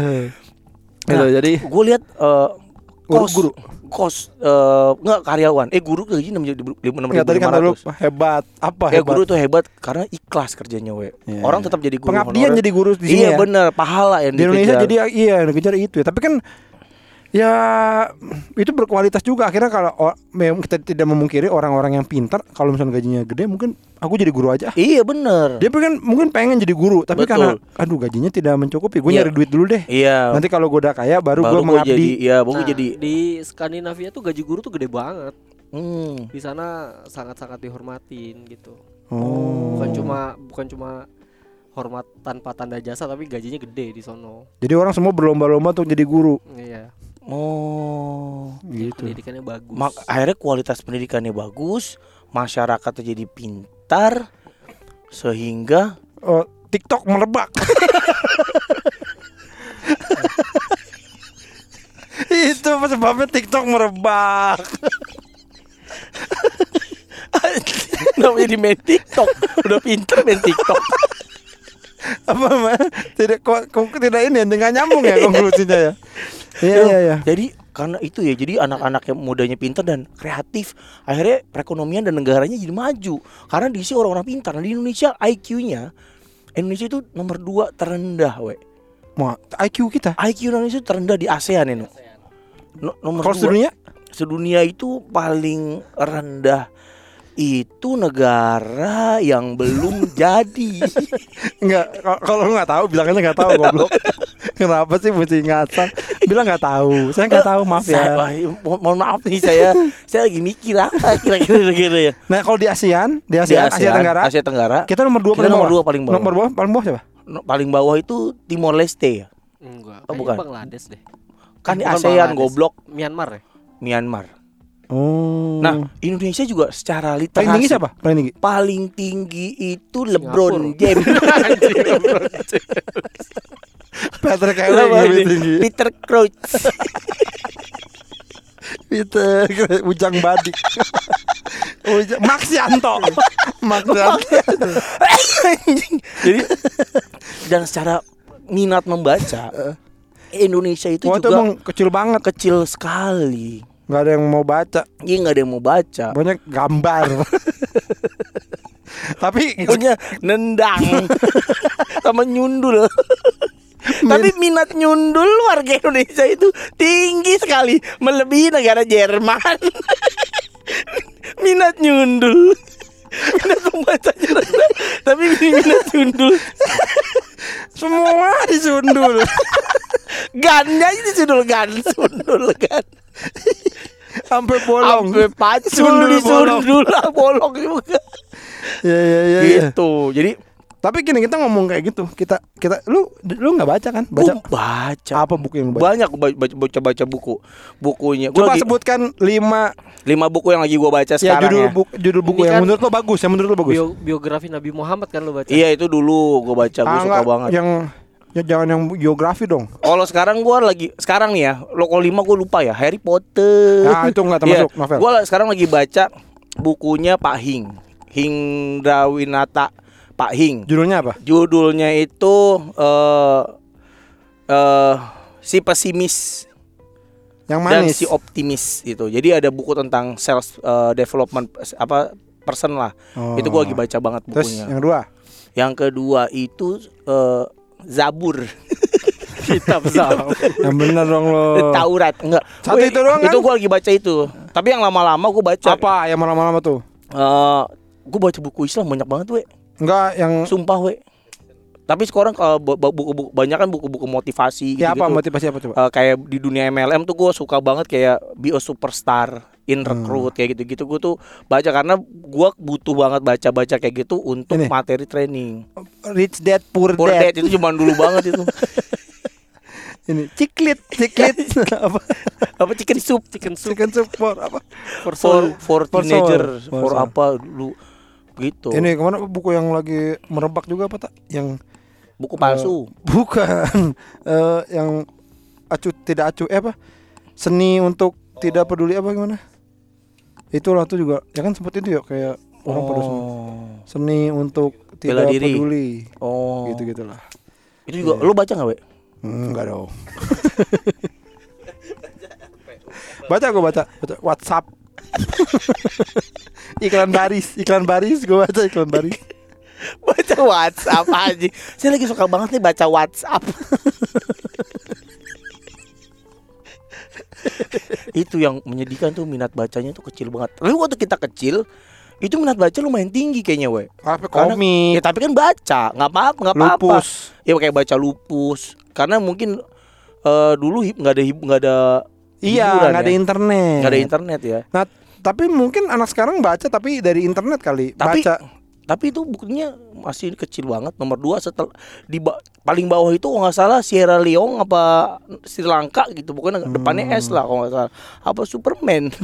Nah, nah, jadi gue lihat uh, kos guru, kos uh, nggak karyawan. Eh guru gaji enam ribu enam ribu lima ratus. Hebat apa? Ya hebat? Guru itu hebat karena ikhlas kerjanya we. Yeah. Orang tetap jadi guru. Pengabdian jadi guru di sini. Iya ya? Benar, pahala yang di dikejar. Indonesia jadi iya yang dikejar itu. Ya. Tapi kan ya itu berkualitas juga akhirnya kalau kita tidak memungkiri orang-orang yang pintar kalau misalnya gajinya gede mungkin aku jadi guru aja. Iya benar. Dia pengen mungkin pengen jadi guru tapi betul. Karena aduh gajinya tidak mencukupi gue ya. Nyari duit dulu deh. Iya. Nanti kalau gue udah kaya baru, baru gue mengabdi. Iya baru nah, jadi. Di Skandinavia tuh gaji guru tuh gede banget. Hmm. Di sana sangat-sangat dihormatin gitu. Oh. Bukan cuma bukan cuma hormat tanpa tanda jasa tapi gajinya gede di sono. Jadi orang semua berlomba-lomba untuk jadi guru. Iya. Oh, jadi gitu. Pendidikannya bagus. Mak, akhirnya kualitas pendidikannya bagus, masyarakatnya jadi pintar, sehingga uh, TikTok merebak. Itu sebabnya TikTok merebak. Namanya di main TikTok, udah pintar main TikTok. Apa mah tidak kok tidak ini nggak nyambung ya konklusinya ya. Iya iya ya. Jadi karena itu ya jadi anak-anak yang mudanya pintar dan kreatif akhirnya perekonomian dan negaranya jadi maju karena diisi orang-orang pintar. Nah, di Indonesia I Q-nya Indonesia itu nomor dua terendah we. Wah, I Q kita. I Q Indonesia terendah di ASEAN ini. No, nomor dua. Sedunia? Sedunia itu paling rendah. Itu negara yang belum jadi. Enggak, kalau lu enggak tahu bilangnya enggak tahu goblok. Kenapa sih mesti ngasal? Bilang enggak tahu. Saya enggak tahu, maaf ya. Mohon maaf nih saya. Saya lagi mikir apa kira-kira gitu ya. Nah, kalau di ASEAN, di ASEAN, Asia Tenggara, Asia Tenggara, kita nomor dua paling bawah. Paling bawah. Nomor bawah paling bawah siapa? Paling bawah itu Timor Leste ya? Enggak. Oh, bukan. Bangladesh deh. Kan di ASEAN goblok, Myanmar ya? Myanmar. Oh. Nah, Indonesia juga secara literasi paling tinggi siapa? Paling tinggi. Paling tinggi itu LeBron James. Patrick Ewing. Peter Crouch. Peter Ujang Badik. Ujang Maxianto. Maxianto. Jadi dan secara minat membaca Indonesia itu wah, juga itu emang kecil banget, kecil sekali. Gak ada yang mau baca. Iya gak ada yang mau baca. Banyak gambar. Tapi punya nendang sama nyundul. Min. Tapi minat nyundul warga Indonesia itu tinggi sekali, melebihi negara Jerman. Minat nyundul. Minat membacanya rendah. Tapi minat nyundul. Semua disundul. Gannya disundul gan. Sundul gan. Sampai bolong, sampai pacul disundul lah bolong juga. Ya ya ya. Gitu. Jadi tapi gini kita ngomong kayak gitu. Kita kita lu lu enggak baca kan? Baca. Lu baca. Apa buku yang lu baca? Banyak baca-baca buku. Bukunya. Coba gua sebutkan lima lima buku yang lagi gua baca ya, sekarang judul ya. Buku, judul buku ini yang kan menurut lu bagus, yang menurut lu bagus. Bio, biografi Nabi Muhammad kan lu baca. Iya, itu dulu gua baca, gua ah, suka banget. Yang ya jangan yang geografi dong. Kalau sekarang gue lagi sekarang nih ya, lokal lima gue lupa ya, Harry Potter. Nah itu nggak termasuk yeah. Novel. Gue sekarang lagi baca bukunya Pak Hing, Hingrawinata Pak Hing. Judulnya apa? Judulnya itu uh, uh, si pesimis yang manis dan si optimis itu. Jadi ada buku tentang self uh, development apa person lah. Oh. Itu gue lagi baca banget bukunya. Terus yang kedua? Yang kedua itu uh, Zabur. Kitab Zabur. Yang benar dong lo. Taurat enggak. Satu itu doang kan? Itu gua lagi baca itu. Tapi yang lama-lama gua baca. Apa yang lama-lama tuh? Uh, gua baca buku Islam banyak banget we. Enggak yang sumpah we. Tapi sekarang kalau buku-buku banyak kan buku-buku motivasi ya gitu. Ya apa motivasi apa coba? Uh, kayak di dunia M L M tuh gua suka banget kayak Be a Superstar. in recruit hmm. kayak gitu-gitu gue tuh baca karena gue butuh banget baca-baca kayak gitu untuk ini. materi training. Rich Dad Poor, Poor Dad. Dad itu cuman dulu banget itu. Ini ciklit, ciklit apa? Apa chicken soup, chicken soup, chicken soup for apa? For for, for teenager, for, for apa lu gitu. Ini kemana buku yang lagi merebak juga apa tak? Yang buku palsu. Uh, bukan uh, yang acuh tidak acuh eh, apa? Seni untuk oh. tidak peduli apa gimana? Itulah tuh juga. Ya kan sempat itu ya kayak orang oh. pada semua. Seni untuk tidak peduli. Oh. Gitu-gitulah. Itu juga yeah. lu baca enggak, Wek? Hmm, enggak dong. Baca gue baca, baca WhatsApp. Iklan baris, iklan baris gue baca iklan baris. Baca WhatsApp aja. Saya lagi suka banget nih baca WhatsApp. Itu yang menyedihkan tuh minat bacanya tuh kecil banget. Lalu waktu kita kecil itu minat baca lumayan tinggi kayaknya, weh. Apa komik? Ya tapi kan baca, nggak apa-apa, nggak apa-apa. Lupus. Ya kayak baca lupus. Karena mungkin uh, dulu nggak ada nggak ada iya nggak ada ya. internet. Nggak ada internet ya. Nah tapi mungkin anak sekarang baca tapi dari internet kali. Tapi, baca. Tapi itu bukunya masih kecil banget. Nomor dua setel di ba- paling bawah itu kalau nggak salah Sierra Leone apa Sri Lanka gitu. Bukan hmm. depannya S lah kalau nggak salah. Apa Superman.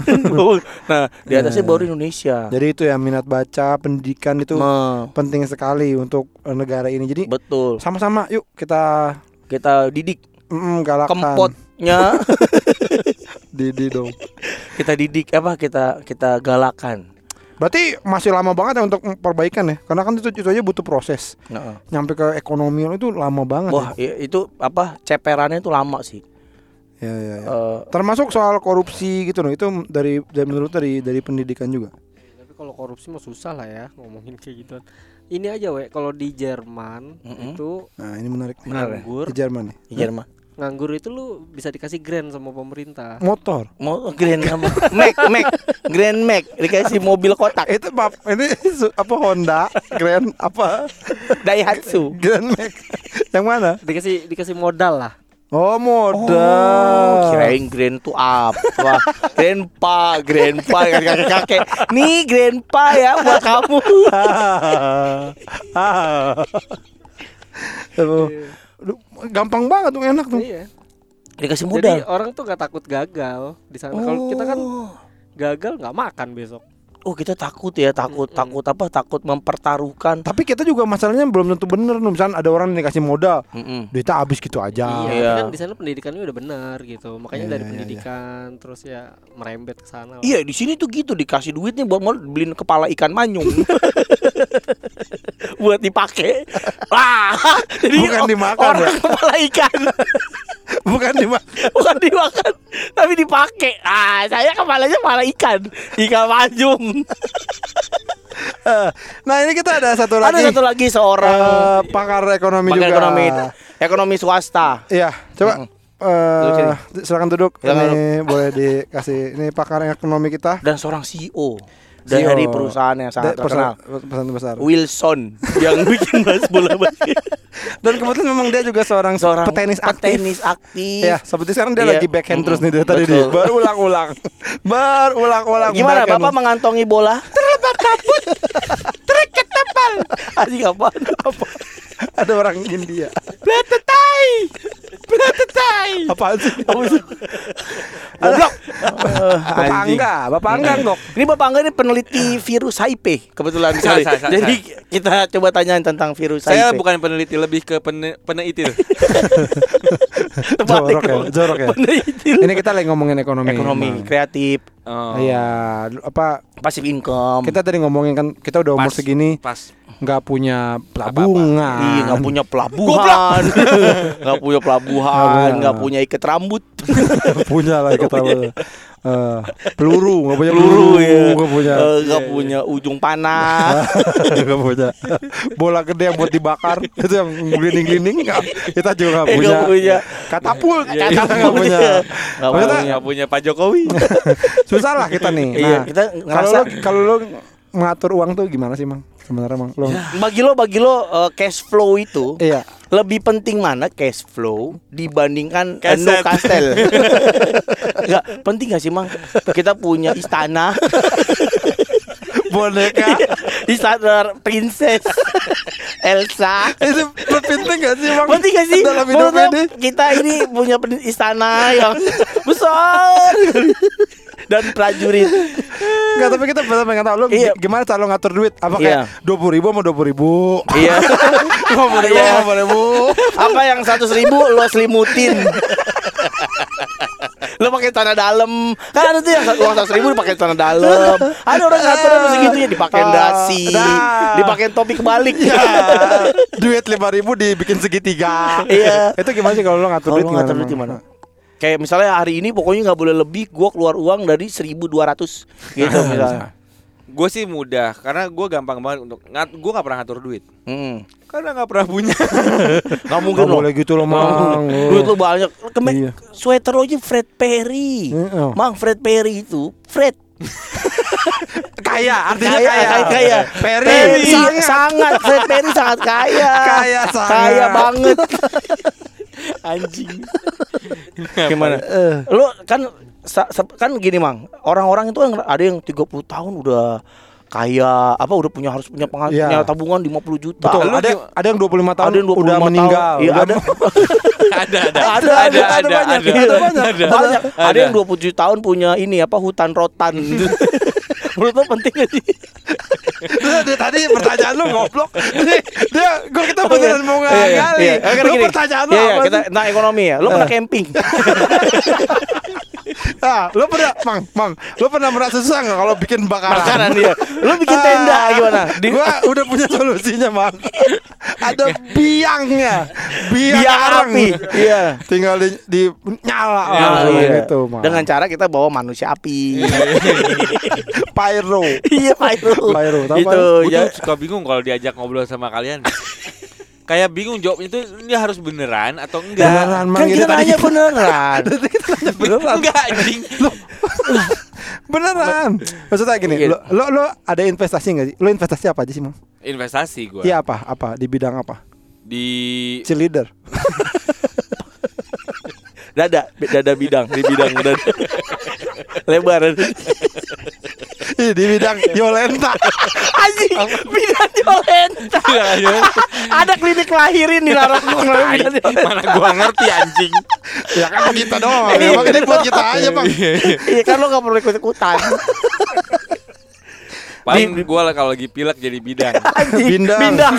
Nah di atasnya yeah. baru Indonesia. Jadi itu ya minat baca pendidikan itu nah. penting sekali untuk negara ini. Jadi betul. Sama-sama yuk kita kita didik mm, kempotnya. Didi dong. Kita didik apa kita kita galakan. Berarti masih lama banget ya untuk perbaikan ya. Karena kan itu itu aja butuh proses. Nah. Nyampe ke ekonomi itu lama banget. Wah, ya. Itu apa ceperannya itu lama sih. Ya ya ya. Uh, Termasuk soal korupsi gitu loh. Itu dari, dari menurut dari dari pendidikan juga. Tapi kalau korupsi mah susah lah ya ngomongin kayak gitu. Ini aja we, kalau di Jerman mm-hmm. itu nah ini menarik nganggur ya? Di Jerman nih. Di Jerman. Nganggur itu lu bisa dikasih grand sama pemerintah. Motor. Mo- grand sama Mac, Mac, Grand Mac dikasih mobil kotak. Itu bab ini apa Honda, Grand apa? Daihatsu. Grand Mac. Yang mana? Dikasih dikasih modal lah. Oh modal. Oh, kirain grand tuh apa? Grandpa, grandpa, kakek-kakek. Nih grandpa ya buat kamu. Gampang banget tuh enak tuh. Iya. Dikasih modal. Jadi orang tuh nggak takut gagal di sana. Oh. Kalau kita kan gagal nggak makan besok. Oh kita takut ya takut mm-hmm. takut apa takut mempertaruhkan. Tapi kita juga masalahnya belum tentu benar nih, misalnya ada orang yang dikasih modal, mm-hmm. duitnya habis gitu aja. Iya, iya. Kan di sana pendidikannya udah benar gitu, makanya iya, dari iya, pendidikan iya. terus ya merembet ke sana. Iya di sini tuh gitu dikasih duitnya buat mau beliin kepala ikan manyung. Buat dipakai. Wah jadi bukan o- dimakan orang ya? Kepala ikan. Bukan dimakan, bukan dimakan, tapi dipakai. Ah, saya kepalanya kepala ikan, ikan manyung. Nah, ini kita ada satu lagi. Ada satu lagi seorang uh, pakar ekonomi pakar juga. Ekonomi, ekonomi swasta. Iya, coba. Uh, silakan duduk. Silakan ini duduk. Boleh dikasih. Ini pakar ekonomi kita. Dan seorang C E O. Dari perusahaan yang sangat da, terkenal perusahaan besar Wilson yang bikin mas bola basket. Dan kebetulan memang dia juga seorang, seorang petenis aktif, petenis aktif. Ya, seperti sekarang dia yeah. lagi backhand mm-hmm. terus nih dari tadi nih. Berulang-ulang. Berulang-ulang. Gimana Bapak lu. Mengantongi bola? Terlepas kabut. Terket tebal. Anjing apa? Apa? Ada orang India. Betetai. Betetai. Apaan sih? Goblok. Bapak Angga, Bapak Angga dok. Ini Bapak Angga ini peneliti virus H I V kebetulan sekali. Jadi kita coba tanyain tentang virus H I V. Saya bukan peneliti, lebih ke pene, peneitil. Jorok ya, jorok ya. Peneitil. Ini kita lagi ngomongin ekonomi. Ekonomi emang. Kreatif. Iya, oh. apa? Passive income. Kita tadi ngomongin kan kita udah umur pas, segini. Pas. Nggak punya pelabuhan. Iya, nggak punya pelabuhan. Nggak punya pelabuhan. Nggak punya ikat rambut. Punya lah ikat rambut. Uh, peluru, nggak punya peluru, nggak ya. punya, nggak uh, punya ujung panah, nggak punya bola gede yang buat dibakar, itu yang glinding-glinding nggak, kita juga nggak punya, punya. Katapult, ya, kita nggak punya, nggak punya, punya Pak Jokowi, susah lah kita nih. Nah, iya, kita ngerasa kalau lo mengatur uang tuh gimana sih, Mang? Sebenarnya, Mang, lo ya. bagi lo bagi lo uh, cash flow itu iya. lebih penting mana cash flow dibandingkan Endo Kastel? Enggak penting gak sih, Mang? Kita punya istana, boneka, istana princess Elsa. Itu penting gak sih, Mang? Penting gak sih? Dalam hidup ini kita ini punya istana yang besar dan prajurit. Enggak, tapi kita benar pengen tahu lu iya. gimana cara lu ngatur duit? Apa kayak dua puluh ribu sama dua puluh ribu? Iya. lima puluh ribu sama lima puluh ribu. Apa yang seratus ribu lu selimutin? Lu pakai tanah dalam. Kan ada tuh yang uang seratus ribu dipakai tanah dalam. Ada orang ngaturnya segitu ya, dipakai dasi, nah. dipakai topi kebalik. Ya. Duit lima ribu dibikin segitiga. Iya. Itu gimana sih kalau lu ngatur duit? Ngatur duit gimana? Kayak misalnya hari ini pokoknya nggak boleh lebih gue keluar uang dari seribu dua ratus gitu misalnya. Gue sih mudah karena gue gampang banget untuk ngat. Gue nggak pernah ngatur duit. Hmm. Karena nggak pernah punya. Nggak mungkin loh. Boleh gitu loh, Mang. Duit lo banyak. Kema- iya. Sweater lo aja Fred Perry. Mm-hmm. Mang, Fred Perry itu Fred. Kaya, artinya kaya, kaya, kaya. Perry, Perry sangat. sangat, Fred Perry sangat kaya, kaya, sangat. kaya banget. Anjing. Gimana? Uh. Lu kan kan gini, Mang. Orang-orang itu ada yang tiga puluh tahun udah kaya, apa udah punya harus punya penghasilan, yeah. punya tabungan lima puluh juta. Betul. Ada ada yang dua puluh lima tahun ada yang dua puluh lima udah meninggal. Iya, ada. ada ada ada ada ada banyak. Banyak. Ada yang dua puluh tujuh tahun punya ini apa hutan rotan. Menurut lo penting gak sih? Tadi pertanyaan lu goblok. Dia gua kita beneran mau ngakali. Lu pertanyaan lu apa? Kita tentang ekonomi ya. Lu pernah camping? Ah, lu pernah, Mang, Mang. Lu pernah merasa susah enggak kalau bikin bakaran? Bakaran dia. Lu bikin tenda gimana? Gua udah punya solusinya, Mang. Ada biangnya. Biang api. Iya. Tinggal di, di nyala gitu, Mang. Dengan cara kita bawa manusia api. Pyro. Iya, pyro. Pyro. Itu ya suka bingung kalau diajak ngobrol sama kalian. Kayak bingung jawabnya itu ini harus beneran atau enggak? Beneran, Mang. Kan kita nanya beneran. Beneran. Enggak, anjing. Beneran. Maksudnya gini, lo, lo lo ada investasi enggak sih? Lo investasi apa aja sih, Mang? Investasi gua. Iya, apa? Apa? Di bidang apa? Di cheerleader. Dada, dada bidang, di bidang dada. Lebaran. Ih, di bidang Yolenta. Anjing, bidang Yolenta. Ada klinik lahirin di Larang. Mana gua ngerti, anjing. Ya kan kita doang. Emang ini buat kita aja, Bang. Iya kan lo enggak perlu ikut-ikutan. Paling gue lah kalau lagi pilek jadi bidang. Bindang. Bindang.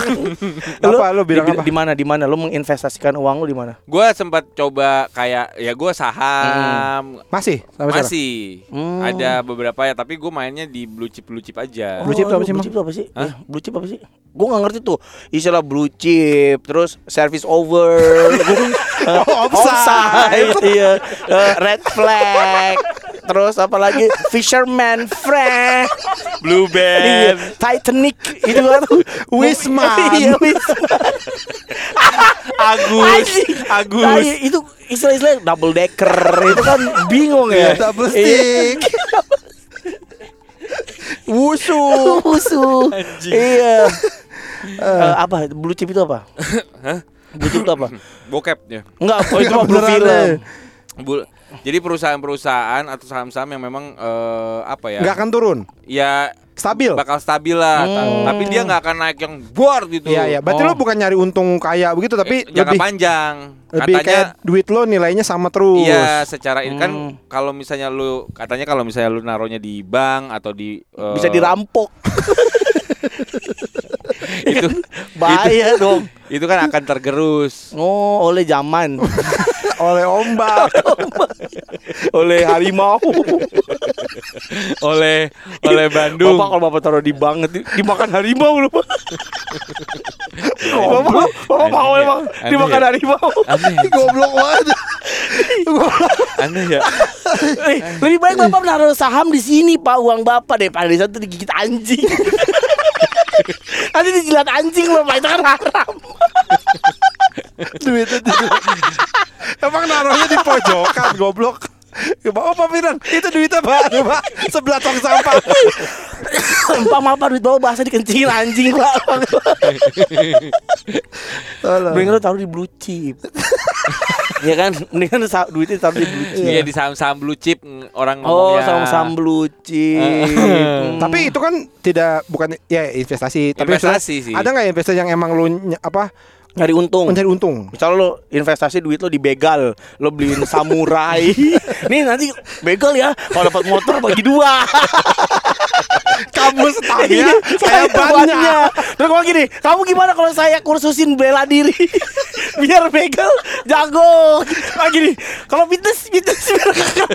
Apa lo bilang apa? Di mana di mana lo menginvestasikan uang lo di mana? Gue sempat coba kayak ya gue saham. Hmm. Masih? Masih. Hmm. Ada beberapa ya, tapi gue mainnya di blue chip blue chip aja. Oh, blue chip apa sih? Blue chip apa sih? Hah? Blue chip apa sih? Gue nggak ngerti tuh istilah blue chip, terus service over, oh, offside, iya, uh, red flag. Terus apa lagi? Fisherman Friend, Blue Band, Titanic, itu kan Wisman, Agus, Agus. Nah, itu istilah-istilah double decker itu kan bingung ya. Double stick. Wusu, wusu. Iya. Uh, apa blue chip itu apa? Hah? Blue chip itu apa? Bokep ya. Enggak, oh, itu blue film. Bul- Jadi perusahaan-perusahaan atau saham-saham yang memang uh, apa ya? Nggak akan turun. Ya stabil. Bakal stabil lah. Hmm. Tapi dia nggak akan naik yang bor gitu. Iya, iya. Berarti oh. lo bukan nyari untung kaya begitu, tapi eh, jangka lebih panjang. Lebih katanya, kayak duit lo nilainya sama terus. Iya, secara hmm. kan kalau misalnya lo katanya kalau misalnya lo naruhnya di bank atau di uh, bisa dirampok. Itu bahaya itu, dong. Itu kan akan tergerus. Oh, oleh zaman. Oleh ombak. Oleh harimau. Oleh oleh Bandung. Bapak kalau bapak taruh di bank dimakan harimau loh. Bapak bapak mau emang dimakan harimau. Goblok banget. Aneh ya. Lebih baik bapak menaruh saham di sini, Pak, uang bapak deh pada satu digigit anjing. Nanti dijilat anjing bapak, itu kan haram. Duitnya dijilat. Emang naruhnya di pojokan goblok. Oh, Pak Firan, itu duitnya Pak, Pak, sebelah tong sampah. Empang malah duit bawa bahasa dikencingin anjing lah. Mendingan lu taruh di blue chip. Ya kan, mendingan duitnya taruh di blue chip. Iya, di saham-saham blue chip orang ngomongnya. Oh, saham-saham blue chip. hmm. Tapi itu kan tidak bukan ya investasi, tapi investasi sih. Ada enggak investasi yang emang lu apa cari untung, mencari untung. Misal lo investasi duit lo di begal, lo beliin samurai. Nih nanti begal ya, kalau dapat motor bagi dua. Kamu setangnya, saya banyak. Terus kalau gini, kamu gimana kalau saya kursusin bela diri? Biar begal jago. Nah gini, kalau fitness, fitness biar kakak.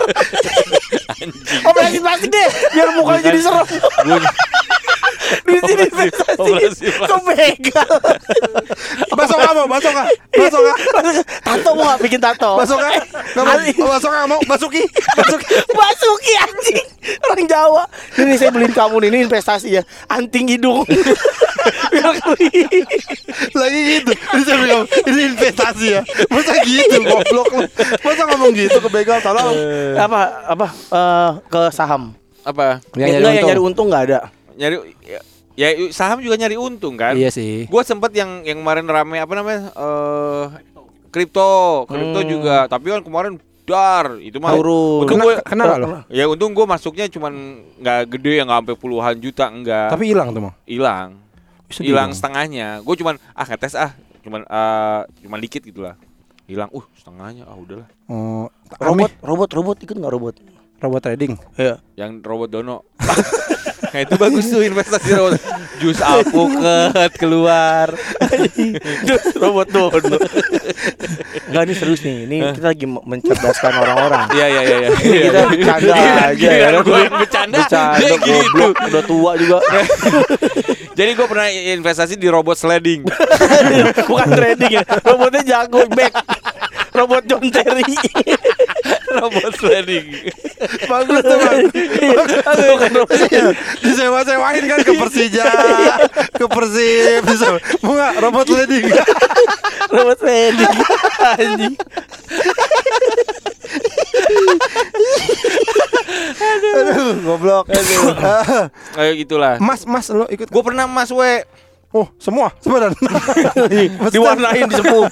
Operasi plastik deh, biar mukanya jadi serem. Duitnya investasi ke begal. Masuk kamu, masuk kamu, masuk kamu. Tato mau nggak bikin tato? Masuk kamu, masuk kamu, masuki, masuki, masuki anjing orang Jawa. Ini saya beliin kamu nih, ini investasi ya, anting hidung. Lagi gitu, ini saya bilang ini investasi ya. Masa gitu, goblok lu. Masa ngomong gitu ke begal, tolong. Apa, apa, uh, ke saham? Apa? Yang nyari, nyari untung nggak ada. Nyari ya, ya saham juga nyari untung kan. Iya sih. Gua sempet yang yang kemarin rame apa namanya uh, kripto, kripto hmm. juga. Tapi kan kemarin dar itu mah. Kenal loh. Ya untung gua masuknya cuman nggak gede yang nggak sampai puluhan juta enggak. Tapi hilang tuh mah. Hilang. Hilang setengahnya. Gua cuman ah ngetes ah cuman uh, cuman dikit gitulah. Hilang uh setengahnya ah udahlah. Oh, robot, robot, robot ikut nggak robot? Robot trading. Iya. Yang robot dono. Nah itu bagus tuh investasi robot. Jus alpukat keluar. Robot dono. Enggak ini serius nih. Ini huh? Kita lagi mencerdaskan orang-orang. Iya iya iya. Kita bercanda aja. Gue bercanda. Bercanda goblok. Udah tua juga. Jadi gue pernah investasi di robot sliding. Bukan trading ya. Robotnya jago back. Robot John Terry. Robot sliding. Bagus tuh kan. Disewa-sewain kan ke Persija, ke Persib. Mau gak robot sliding? Robot sliding anjing. Aduh goblok. Ayo gitulah. Mas, mas lo ikut. Gue pernah mas we. Oh semua sebenarnya diwarnain disepung.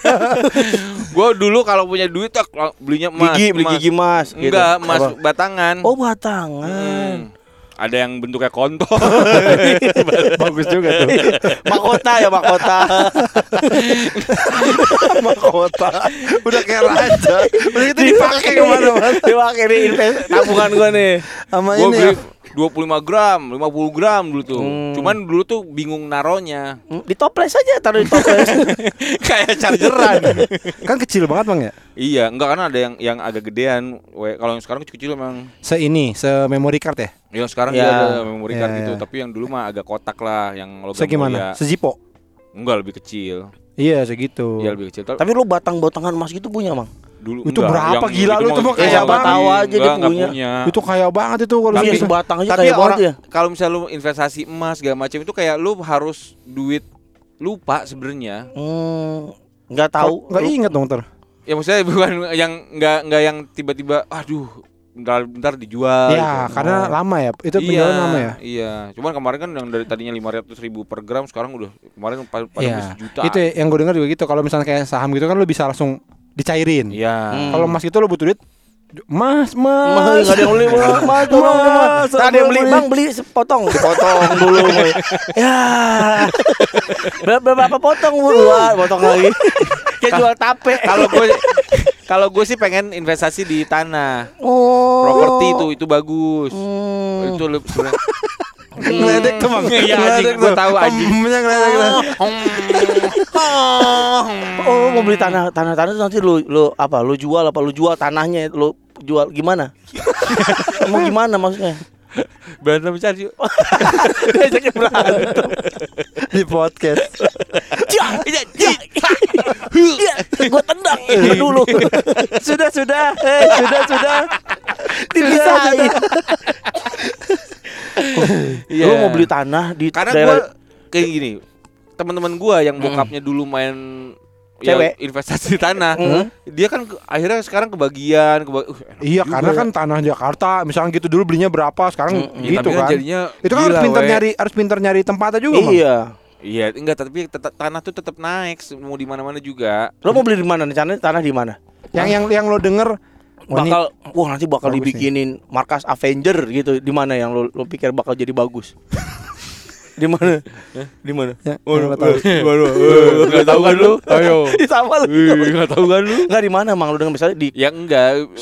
Gue dulu kalau punya duit tak belinya emas, gigi, beli gigi mas, gitu. Enggak mas apa? Batangan. Oh batangan. Hmm. Ada yang bentuknya kontol. Bagus juga tuh. Mahkota ya mahkota. Mahkota. Udah kayak raja. Udah itu dipakai kemana-mana. Dipakai di tabungan gue nih. Sama gua ini. dua puluh lima gram, lima puluh gram dulu tuh. Hmm. Cuman dulu tuh bingung naronya. Di toples aja, taruh di toples. Kayak chargeran. Kan kecil banget bang ya? Iya, enggak karena ada yang yang agak gedean. Kalau yang sekarang kecil-kecil memang. Se ini, se memory card ya? Yang sekarang ya, ada memory card ya, gitu. Ya. Tapi yang dulu mah agak kotak lah yang logam. Segimana? Sejipo? Enggak, lebih kecil. Iya, segitu. Iya, lebih kecil. Tapi lu batang-batangan emas gitu punya, Mang? Dulu itu enggak. Berapa yang gila lu itu mah kayak tahu aja dia punya. punya. Itu kaya banget itu kalau tapi sebatang aja kaya banget ya. Kalau misalnya lu investasi emas segala macam itu kayak lu harus duit lupa sebenarnya. Hmm, enggak tahu. Enggak ingat dong ter. Ya maksudnya bukan yang enggak enggak yang tiba-tiba aduh bentar-bentar dijual. Ya, gitu. Karena nah. lama ya. Itu penjualan iya, lama ya. Iya. Cuman kemarin kan yang dari tadinya lima ratus ribu per gram sekarang udah kemarin pada ya. Sejuta. Itu yang gue dengar juga gitu. Kalau misalnya kayak saham gitu kan lu bisa langsung dicairin. Iya. Hmm. Kalau emas itu lo butuh duit. Mas, mas. Enggak ada yang beli, Mas. Mas, mas. Ada yang beli, Bang, beli sepotong. Potong dulu, Mas. Ya. Berapa potong, Bu? Potong lagi. Kayak jual tape. Kalau gue Kalau gue sih pengen investasi di tanah. Oh. Properti itu itu bagus. Hmm. Itu lebih sebenarnya. Ngeledek tuh bang. Iya anjing gue tahu anjing. Oh mau beli tanah. Tanah-tanah nanti lu lu apa? Lu jual apa? Lu jual tanahnya? Lu jual gimana? Mau gimana maksudnya? Berantem cari. Diajaknya berantem di podcast. Gue tendang dulu. Sudah sudah sudah sudah. Dibisain. Iya. Lu mau beli tanah di karena daerah... gue kayak gini teman-teman gue yang bokapnya dulu main cewek ya, investasi tanah. Mm. Dia kan ke, akhirnya sekarang kebagian, kebag... uh, iya juga. Karena kan tanah Jakarta misalnya gitu, dulu belinya berapa, sekarang mm, gitu kan. Jadinya, itu kan harus pintar nyari, harus pintar nyari tempatnya juga. Iya. Bang. Iya, enggak tapi tetap, tanah tuh tetap naik mau di mana-mana juga. Lo mau beli di mana rencananya, tanah di mana? Yang yang yang lo denger bakal ini, wah nanti bakal dibikinin nih markas Avenger gitu. Di mana yang lo, lo pikir bakal jadi bagus? Di mana? Di mana? Enggak tahu. Enggak tahu kan lu? Ayo. Sama lu. Enggak tahu kan lu? Enggak di mana, Mang? Lu dengan misalnya di ya enggak.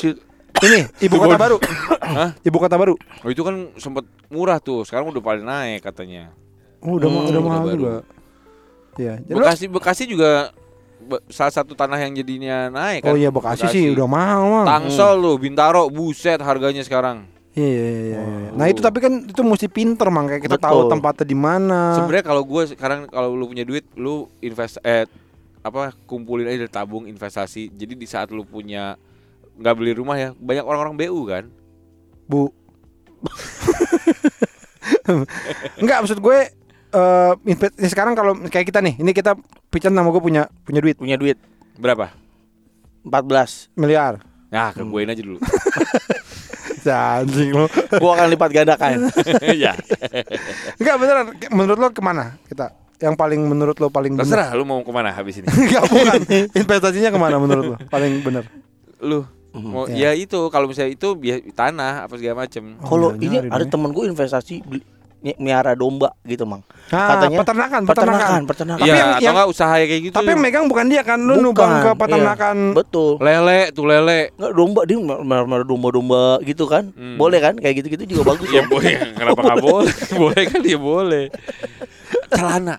Ini ibu kota baru. Hah? Ibu kota baru. Oh, itu kan sempat murah tuh. Sekarang udah paling naik katanya. Oh, udah hmm, udah mahal juga. Iya. Bekasi Bekasi juga salah satu tanah yang jadinya naik kan. Oh iya, Bekasi, Bekasi. sih udah mahal, Mang. Tangsel hmm. lu, Bintaro, buset harganya sekarang. Iya, iya, iya. Oh. Nah itu tapi kan itu mesti pinter, Mang, kayak kita tahu tempatnya di mana. Sebenarnya kalau gue sekarang kalau lu punya duit, lu invest eh apa kumpulin aja dari tabung investasi. Jadi di saat lu punya nggak beli rumah ya, banyak orang-orang B U kan, Bu. Enggak, maksud gue uh, invest, sekarang kalau kayak kita nih, ini kita pican sama gue punya punya duit. Punya duit. Berapa? empat belas miliar. Nah, ke gue aja dulu. Anjing lo. Gua akan lipat gandakan. Iya. Enggak beneran. Menurut lo kemana kita? Yang paling menurut lo paling bener. Terserah lo mau kemana habis ini. Enggak, bukan. Investasinya kemana menurut lo paling bener? Lu mau mm-hmm. ya. ya itu kalau misalnya itu biasa tanah apa segala macem. Oh, kalau ini ada temen gue investasi miara domba gitu, Mang. Ah, katanya peternakan, peternakan, peternakan. Iya, atau enggak usaha kayak gitu. Tapi yang megang bukan dia kan, lu nubang ke peternakan. Iya, betul. Lele tuh lele. Enggak domba dia miara domba-domba gitu kan. Hmm. Boleh kan? Kayak gitu-gitu juga bagus. Iya, boleh. Kenapa enggak boleh? Boleh kan dia boleh. Celana.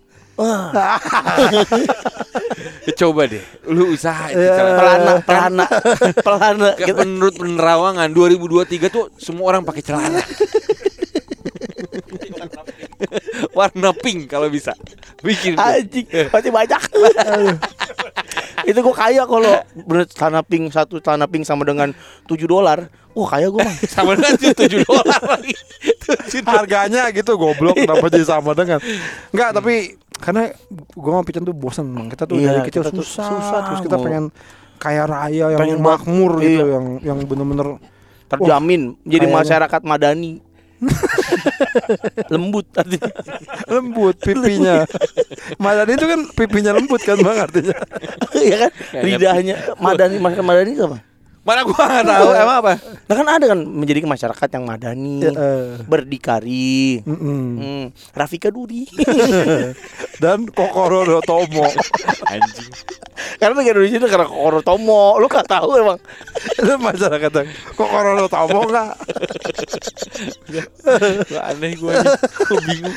Coba deh, lu usaha itu celana, pelana, pelana. Menurut penerawangan dua ribu dua puluh tiga tuh semua orang pakai celana. Warna pink kalau bisa bikin anjing pasti banyak. Itu gue kaya kalau bener celana pink, satu celana pink sama dengan tujuh dolar. Wah, kaya gue, Mang. Sama dengan tujuh dolar lagi. Harganya gitu goblok, kenapa jadi sama dengan. Enggak, hmm. tapi karena gue sama Pican tuh bosan, Mang. Kita tuh ya, dari kecil susah, susah terus kita oh. pengen kaya raya yang pengen makmur iya. gitu, yang yang bener-bener terjamin oh, jadi masyarakat ya. Madani. Lembut tadi. Lembut pipinya. Madani itu kan pipinya lembut kan, Bang, artinya. Iya kan? Lidahnya madani, masyarakat madani apa? Mana gua enggak tahu emang apa. Nah kan ada kan menjadi masyarakat yang madani, uh. berdikari. Mm. Rafika Duri. Dan Kokoro no Tomo. Anjing. Karena negara Indonesia itu karena Kokoro Tomo. Lu enggak tahu emang. Lu masyarakat yang Kokoro no Tomo enggak? Aneh gua nih. Gua bingung.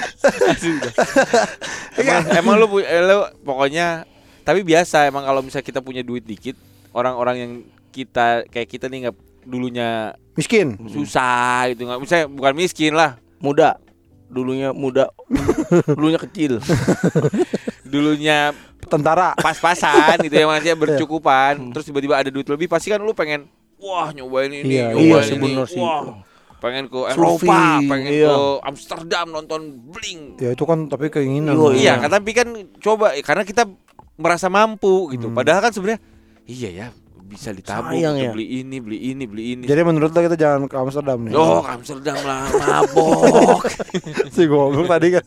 Emang, emang lu, lu pokoknya tapi biasa emang kalau misalnya kita punya duit dikit, orang-orang yang kita kayak kita nih nggak dulunya miskin susah gitu nggak misalnya bukan miskin lah muda dulunya muda dulunya kecil dulunya tentara pas-pasan gitu ya maksudnya bercukupan yeah. Terus tiba-tiba ada duit lebih pasti kan lu pengen wah nyobain ini yeah, nyobain iya, ini sih. Wah pengen ke Eropa, Slofi, pengen iya. ke Amsterdam nonton bling ya itu kan tapi keinginan oh, iya kan tapi kan coba karena kita merasa mampu gitu hmm. Padahal kan sebenarnya iya ya bisa ditabung, ya. beli ini, beli ini, beli ini. Jadi menurut lo kita jangan ke Amsterdam nih? Oh, ke Amsterdam lah, mabok. Si goblok tadi kan.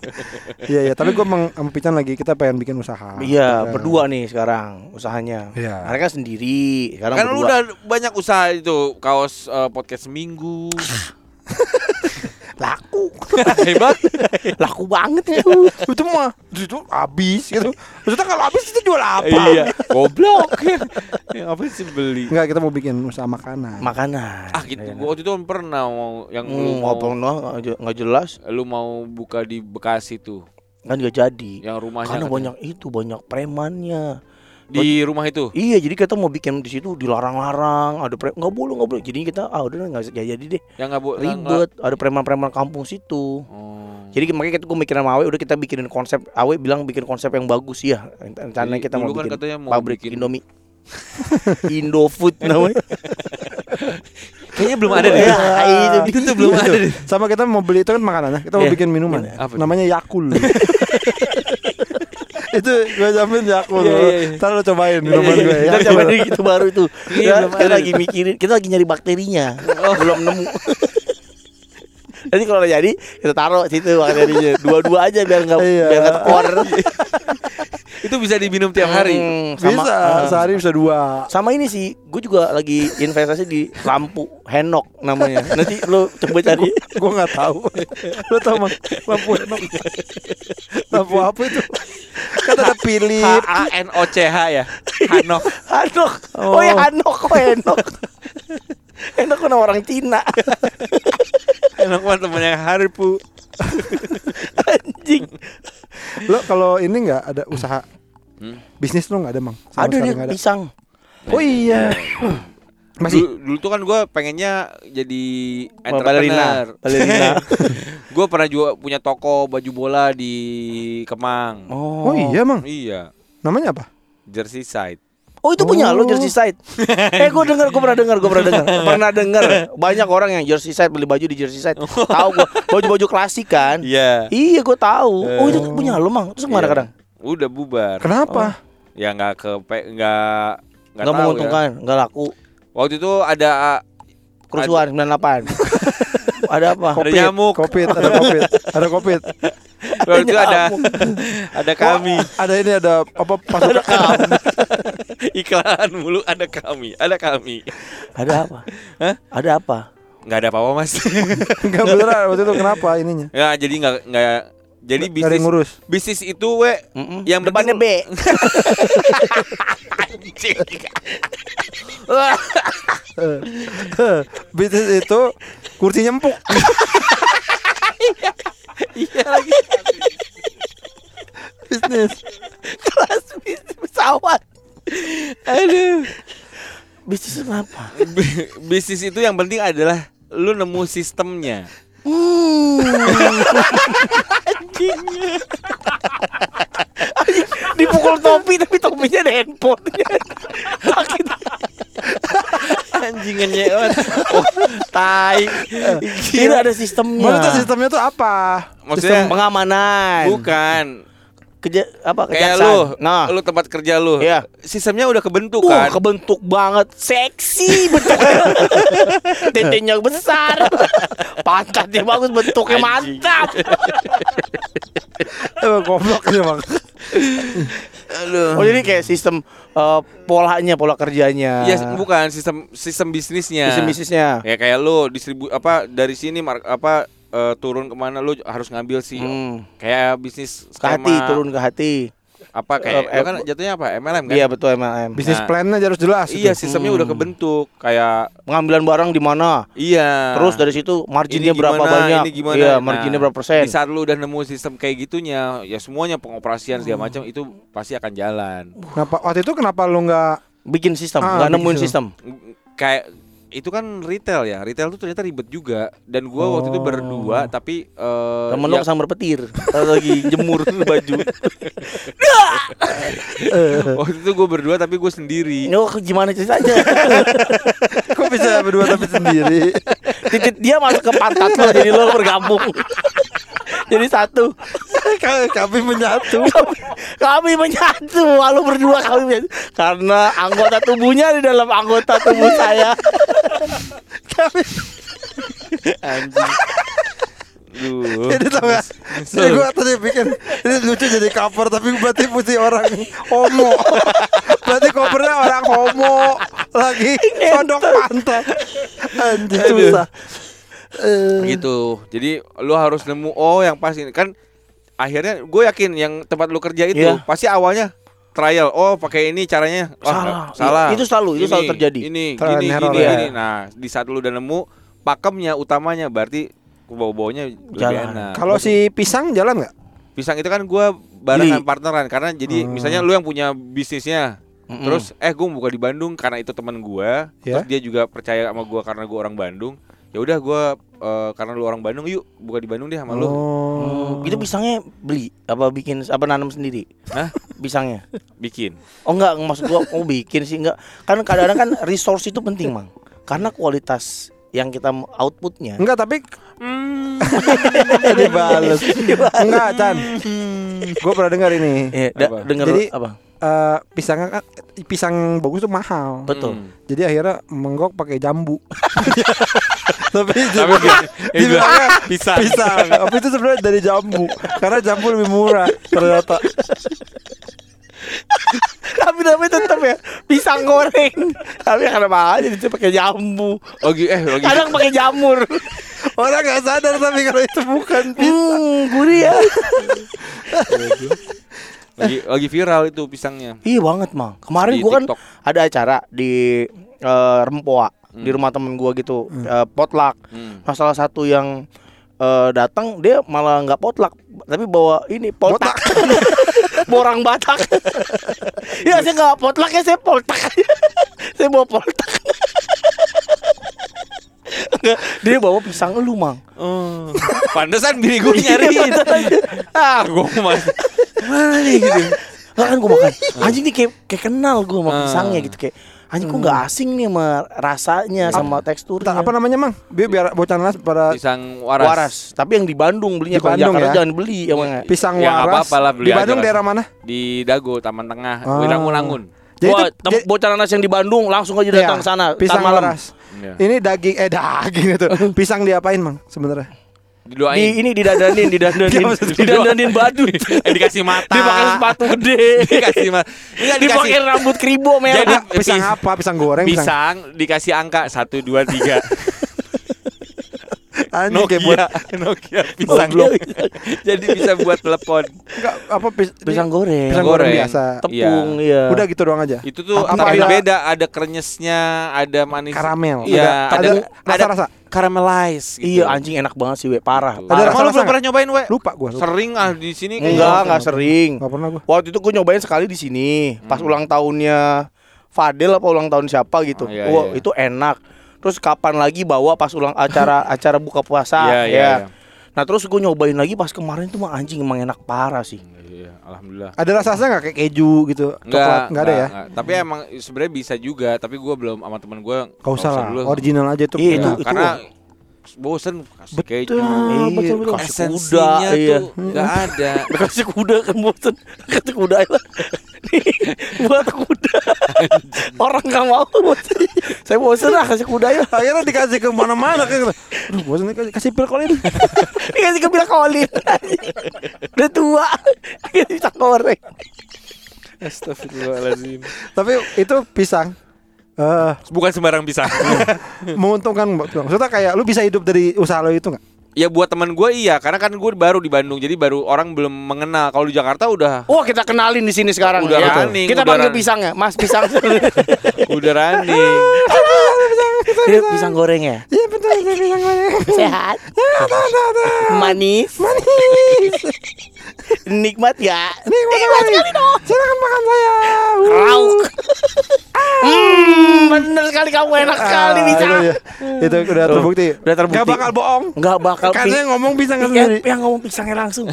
Iya, ya. Tapi gue mengampikan lagi, kita pengen bikin usaha. Iya, kita... berdua nih sekarang usahanya. Iya. Mereka sendiri. Sekarang kan berdua. Lu udah banyak usaha itu, kaos uh, podcast seminggu. Laku. Hebat. Laku banget ya. Itu mah itu habis gitu. Maksudnya kalau habis itu jual apa? Iya. Goblok. Ya apa sih beli? Enggak, kita mau bikin usaha makanan. Makanan. Ah gitu. Gua waktu itu pernah mau yang hmm, lu mau ngomong enggak jelas. Lu mau buka di Bekasi tuh. Kan enggak jadi. Yang rumahnya karena katanya banyak itu, banyak premannya. Di rumah itu? Iya, jadi kita mau bikin di situ dilarang-larang, ada pre- nggak boleh nggak boleh. Jadi kita ah udah nggak jadi deh. Ya nggak boleh. Ribet, ada preman-preman kampung situ. Hmm. Jadi makanya kita gue mikirin sama Awe, udah kita bikinin konsep. Awe bilang bikin konsep yang bagus ya. Rencana kita mau bikin kan mau pabrik bikin... Indomie, Indofood namanya. Kayaknya belum ada deh. Ya, itu tuh belum ada deh. Sama kita mau beli itu kan makanannya. Kita mau yeah. bikin minuman. Yeah. Namanya Yakul. Itu gue jamin ya aku loh. Ntar lo cobain minuman gue ya. Kita cobain gitu baru itu. Kita lagi mikirin, kita lagi nyari bakterinya. Belum nemu. Nanti kalau jadi kita taruh situ bakterinya. Dua-dua aja biar nggak biar nggak tekor. Itu bisa diminum tiap hari. Hmm, sama, bisa, uh, sehari bisa dua. Sama ini sih, gue juga lagi investasi di lampu henok namanya. Nanti lo coba cari. Gue nggak tahu. Lo tau mah lampu henok? Lampu apa itu? Kata ada Philip. H A N O C H ya. Hanok. Hanok. Oh, oh ya hanok, oh, henok. Henok kan orang Cina. Henok mah temannya Harpu. Anjing. Lo kalau ini nggak ada usaha hmm? bisnis lo nggak ada, Mang? Sama ada dia ada. Pisang. Oh iya. Masih. Dulu, dulu tuh kan gue pengennya jadi entrepreneur. Balerina. Gue pernah juga punya toko baju bola di Kemang. Oh, oh iya, Mang. Iya. Namanya apa? Jersey Side. Oh itu oh. punya lo Jersey Side. Eh gue dengar, gue pernah dengar, gue pernah dengar, pernah dengar banyak orang yang Jersey Side beli baju di Jersey Side. Tahu gue, baju-baju klasik kan. Yeah. Iya. Iya gue tahu. Uh. Oh itu punya lo, Mang. Terus kemana yeah. kadang? Udah bubar. Kenapa? Oh. Ya nggak ke, nggak nggak menguntungkan, nggak ya. laku. Waktu itu ada kerusuhan sembilan delapan. Ada apa? Ada nyamuk. Covid, ada covid, ada covid. Waktu itu ada ada kami. Wah, ada ini ada apa pasukan. Iklan mulu ada kami, ada kami. Ada apa? Hah? Ada apa? Enggak ada apa-apa, Mas. Enggak beneran waktu itu kenapa ininya? Ya jadi enggak enggak jadi G- bisnis ngurus. Bisnis itu we Mm-mm. yang depannya B. Bisnis itu kursi nyempuk. Iya lagi. Bisnis kelas bisnis pesawat. Aduh. Bisnis apa? B- bisnis itu yang penting adalah lu nemu sistemnya. Hmm. Anjingnya. Anjing, dipukul topi tapi topinya ada handphone. Sakit. Anjingannya. Oh, tai. Ini ada sistemnya. Maksudnya sistemnya tuh apa? Maksudnya sistem pengamanan. Bukan. Kerja apa kerja lu, nah. lu tempat kerja lu, yeah. sistemnya udah kebentuk uh, kan? Kebentuk banget, seksi betul, tetenya besar, pantatnya bagus, bentuknya mantap. Emang goblok sih, Bang. Oh jadi kayak sistem uh, polanya, pola kerjanya. Iya, yes, bukan sistem sistem bisnisnya. Sistem bisnisnya. Ya kayak lu distribu apa dari sini mar- apa. Uh, turun kemana lu harus ngambil sih hmm. kayak bisnis skema, ke hati, turun ke hati apa kayak uh, kan jatuhnya apa M L M kan? Iya betul M L M. Bisnis nah, plannya harus jelas. Iya itu. Sistemnya hmm. udah kebentuk kayak pengambilan barang di mana. Iya. Terus dari situ marginnya gimana, berapa banyak? Iya marginnya nah, berapa persen? Di saat lu udah nemu sistem kayak gitunya, ya semuanya pengoperasian segala hmm. macam itu pasti akan jalan. Kenapa waktu itu kenapa lu nggak bikin sistem? Nggak ah, nemuin gitu. Sistem? Kayak itu kan retail ya, retail tuh ternyata ribet juga. Dan gue oh. waktu itu berdua, tapi uh, temen lo ya, kesambar petir, lagi jemur baju. Waktu itu gue berdua, tapi gue sendiri. Oh gimana ceritanya? Kok bisa berdua tapi sendiri? Titik dia masuk ke pantat lo, jadi lo bergabung. Jadi satu. Kami menyatu. Kami, kami menyatu. Lalu berdua kami menyatu. Karena anggota tubuhnya di dalam anggota tubuh saya. Kami anjing. Duh. Jadi tau gak? Jadi gue tadi bikin ini lucu jadi cover. Tapi berarti mesti orang homo. Berarti covernya orang homo lagi condong pantat. Anjing susah. Uh. Gitu. Jadi lu harus nemu oh yang pas ini kan akhirnya gue yakin yang tempat lu kerja itu yeah. pasti awalnya trial. Oh, pakai ini caranya. Oh, salah. salah. Itu selalu, itu ini, selalu terjadi. Ini gini gini, ya. gini. Nah, di saat lu udah nemu pakemnya utamanya berarti bau-baunya lebih enak. Kalau si pisang jalan enggak? Pisang itu kan gue barengan partneran karena jadi hmm. misalnya lu yang punya bisnisnya. Mm-mm. Terus eh gue buka di Bandung karena itu teman gue, yeah. terus dia juga percaya sama gue karena gue orang Bandung. Ya udah gue uh, karena lu orang Bandung yuk buka di Bandung deh sama oh. lu. Hmm. Itu pisangnya beli apa bikin apa nanam sendiri? Hah? Pisangnya? Bikin. Oh enggak, maksud gua mau oh, bikin sih enggak. Kan kadang-kadang kan resource itu penting, Mang. Karena kualitas yang kita outputnya. Enggak, tapi mm. dibales. Enggak, Chan. Gue pernah dengar ini. Iya, da- dengar apa? Uh, pisangnya pisang bagus tuh mahal. Betul. Hmm. Jadi akhirnya menggok pakai jambu. Tapi itu pisang. Pisang. Tapi itu sebenarnya dari jambu. Karena jambu lebih murah ternyata. Tapi namanya tetap ya pisang goreng. Tapi karena mahal jadi pakai jambu. Oh, eh, lagi. Kadang pakai jamur. Orang nggak sadar tapi kalau itu bukan pisang. Hmm, gurih ya. Lagi, lagi viral itu pisangnya. Iya banget mah. Kemarin gue kan ada acara di uh, Rempoa, hmm. di rumah temen gue gitu, hmm. uh, potluck. Hmm. Nah, salah satu yang uh, datang dia malah nggak potluck, tapi bawa ini poltak. Borang Batak. Ya saya nggak potluck ya, saya poltak. Saya bawa poltak. Dia bawa pisang elu, Mang. Oh. Pantesan bini gue nyariin. Ah, gue mas. Mana nih gitu. Nah, kan gue makan. Anjing nih kayak, kayak kenal gue sama pisangnya gitu, kayak anjing kok enggak asing nih sama rasanya, sama teksturnya. Apa namanya, Mang? Biar, biar bocan las pada pisang waras. waras. Tapi yang di Bandung belinya, kalau Jakarta ya? Jangan beli emangnya. Pisang ya, waras. Lah, di Bandung daerah mana? Di Dago, Taman Tengah, Wirangun-Langun. Oh. Jadi wah, tem- bocoran nasi yang di Bandung langsung aja datang iya, sana. Pisang waras. Iya. Ini daging eh daging itu. Pisang diapain, Mang? Sebenarnya? Didoain. Di, ini didandanin, didandanin. Didandanin badut. Eh, dikasih mata. Dipakai sepatu gede. Dikasih mata. Enggak dipakai rambut kribo merah. Jadi pisang apa? Pisang goreng, pisang. Pisang dikasih angka satu dua tiga. Anjing kayak buat Nokia pisang blok. Jadi bisa buat telepon. Enggak apa pis, pisang goreng. Pisang goreng biasa. Tepung ya. Iya. Udah gitu doang aja. Itu tuh apa tapi ada, beda, ada krenyesnya, ada manis. Karamel. Iya, ada ada rasa caramelized gitu. Iya, anjing enak banget sih we, parah. Ada rasa. Lu belum pernah nyobain we? Lupa gua. Lupa. Sering ah di sini kayak enggak, enggak sering. Enggak pernah gua. Waktu itu gua nyobain sekali di sini, hmm. pas ulang tahunnya Fadel apa ulang tahun siapa gitu. Oh, iya, wow, iya. Itu enak. Terus kapan lagi bawa pas ulang acara acara buka puasa yeah, ya. Yeah, yeah. Nah terus gue nyobain lagi pas kemarin tuh mah anjing emang enak parah sih. Iya, yeah, alhamdulillah. Ada rasa-rasa nggak kayak keju gitu? Coklat nggak ada ya? Enggak. Tapi hmm. emang sebenarnya bisa juga. Tapi gue belum sama teman gue. Kau salah. Original aja tuh. Iya, itu, itu karena bosen kasih keju. Betul, betul, betul. Esensinya iya. tuh nggak ada. Kasih kuda kan bosen. Kasih kuda lah. Buat kuda. Orang nggak mau bosen. Saya bosen lah kasih kuda ya. Akhirnya dikasih ke mana-mana kan. Aduh bosen dikasih kasih pilkolin. Dikasih ke pilkolin. Udah tua. Dikasih pisang goreng. Astagfirullahaladzim. Tapi itu pisang. Uh, bukan sembarang pisang. Menguntungkan, maksudnya kayak lu bisa hidup dari usaha lo itu nggak? Ya buat teman gue iya, karena kan gue baru di Bandung, jadi baru orang belum mengenal. Kalau di Jakarta udah. Wah oh, kita kenalin di sini sekarang. Udah ya. Running. Kita panggil pisang ya, Mas pisang. Udah running. Ini pisang goreng ya? Iya betul, pisang goreng. Sehat. Manis. Manis. Nikmat ya. Nikmat, Nikmat sekali dong. Silakan makan saya. Rauk. Hmm, bener sekali kamu enak sekali bisa. Ah, itu, ya. Itu udah terbukti. Udah terbukti. Gak bakal bohong. Gak bakal. Karena yang ngomong pisang sendiri. Yang ngomong pisangnya langsung.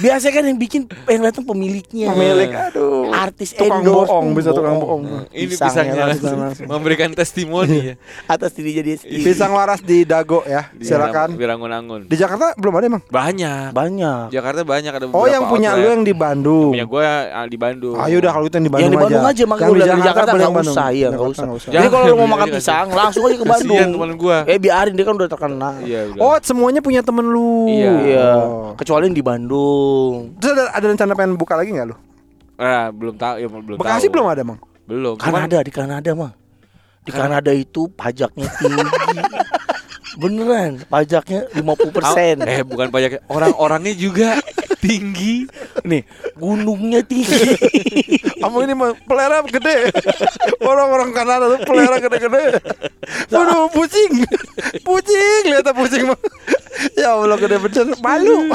Biasanya kan yang bikin yang datang pemiliknya. Pemilik. Aduh. Artis tukang endorse. Bohong, bisa tukang bohong. Ini pisangnya langsung. langsung. Memberikan testimoni ya. Atas diri jadi istri. Pisang waras di Dago ya. Silakan. Birangun-angun. Di Jakarta belum ada emang? Banyak. Banyak. Jakarta banyak ada. Oh yang punya lu yang di Bandung. Yang punya gue di Bandung. Ayo udah kalau itu yang di Bandung aja. Yang di Bandung aja makanya udah di Jakarta enggak usah. Iya, enggak usah. Jadi kalau lu mau makan pisang langsung aja ke Bandung. Kasihan temen gua. Eh biarin dia kan udah terkenal. Iya, oh, semuanya punya temen lu. Iya. iya. Oh. Kecuali di Bandung. Terus ada, ada rencana pengen buka lagi enggak lu? Eh, belum tahu ya, belum tahu. Bekasi belum ada, Mang? Belum. Kanada di Kanada, Mang. Di Kanada itu pajaknya tinggi. Beneran, pajaknya lima puluh persen. Eh, bukan pajaknya, orang-orangnya juga tinggi. Nih, gunungnya tinggi. Kamu ini pelera gede. Orang-orang Kanada tuh pelera gede-gede. Waduh, pusing. Pusing, lihat apa pusing. Ya Allah, gede bener. Malu.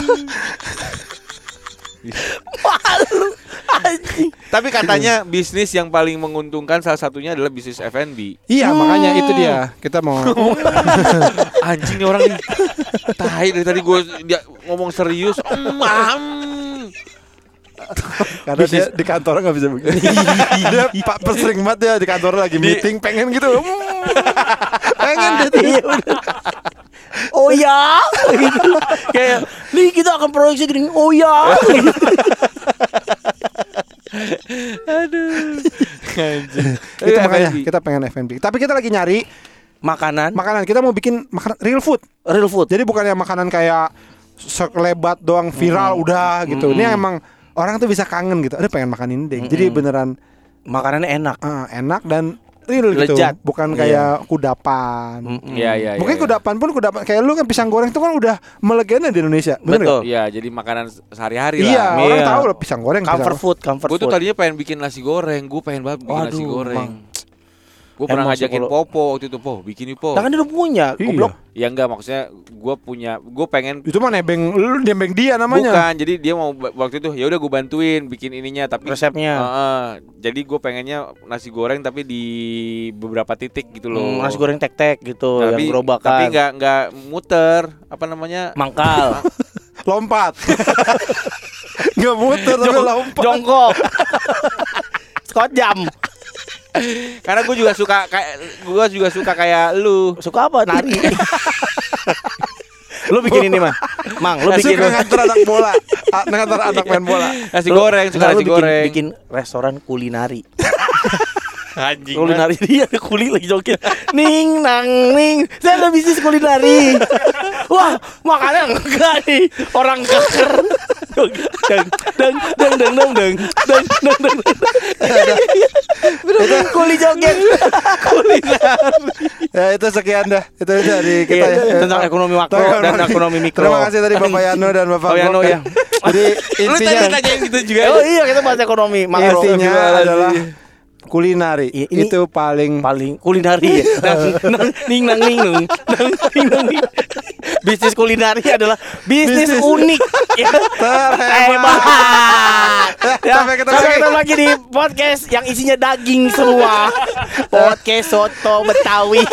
Malu. Anjing. Tapi katanya bisnis yang paling menguntungkan salah satunya adalah bisnis F and B. Iya, hmm. makanya itu dia. Kita mau anjing nih orang nih. Tahi dari tadi gue dia ngomong serius. Mam. Karena dia di kantor enggak bisa begini. Dia Pak pesering banget ya di kantor lagi meeting di... pengen gitu. Pengen dia. Oh ya. Kayak, "Nih kita akan proyeksi gini." Oh ya. Itu makanya kita pengen F and B. Tapi kita lagi nyari makanan. Makanan kita mau bikin makanan real food. Real food. Jadi bukannya makanan kayak sekelebat doang viral mm. udah gitu. Mm. Ini emang orang tuh bisa kangen gitu. Ada pengen makan ini deh. Mm. Jadi beneran makanannya enak. Uh, enak dan real lejat gitu. Bukan kayak yeah. kudapan. Mm-hmm. Yeah, yeah, mungkin yeah, kudapan yeah. pun kudapan kayak lu kan pisang goreng itu kan udah melegenda di Indonesia. Bener betul. Iya, jadi makanan sehari-hari yeah, lah. Iya, orang yeah. tahu lah pisang goreng. Comfort pisang food, comfort food. Gue tuh tadinya pengen bikin nasi goreng, gue pengen banget bikin Aduh, nasi goreng. Bang. Gue pernah ngajakin kalo... Popo waktu itu, Poh bikin nih Poh. Nah kan dia udah punya, goblok. Iya. Ya enggak, maksudnya gue punya, gue pengen. Itu mah nebeng, lu nebeng dia namanya. Bukan, jadi dia mau waktu itu ya udah gue bantuin bikin ininya tapi resepnya. Uh-uh, jadi gue pengennya nasi goreng tapi di beberapa titik gitu loh. Hmm, nasi goreng tek-tek gitu tapi, yang gerobakan. Tapi enggak enggak muter, apa namanya? Mangkal. Lompat. Enggak muter, tapi lompat. Jongkok. Scott jam. Karena gue juga suka kayak gue juga suka kayak lu. Suka apa? Nari. Lu bikin ini mah. Mang, lu bikin ngantar anak bola. Ngantar anak main bola. Nasi goreng, suka nasi goreng. Bikin restoran kulinari. Anjing. Kulinari dia kuli lagi joget. Ning nang ning. Saya ada bisnis kulinari. Wah, makanya enggak nih. Orang keker. Dang dang dang dang dang dang dang dang dang. Benar kuli joget. Kulinari. Ya itu sekian dah. Itu dari kita ya. Tentang ekonomi makro dan ekonomi mikro. Terima kasih tadi Bapak Yano dan Bapak Yano ya. Jadi intinya gitu juga. Oh iya, kita bahas ekonomi makro. Intinya adalah kulinari ya, itu paling paling kulinari ya. Ning nang ning nung ning nang ning. Bisnis kulinari adalah bisnis, bisnis. unik ya. Terhebat. Ya, sampai ketemu lagi. lagi di podcast yang isinya daging semua. Podcast soto Betawi.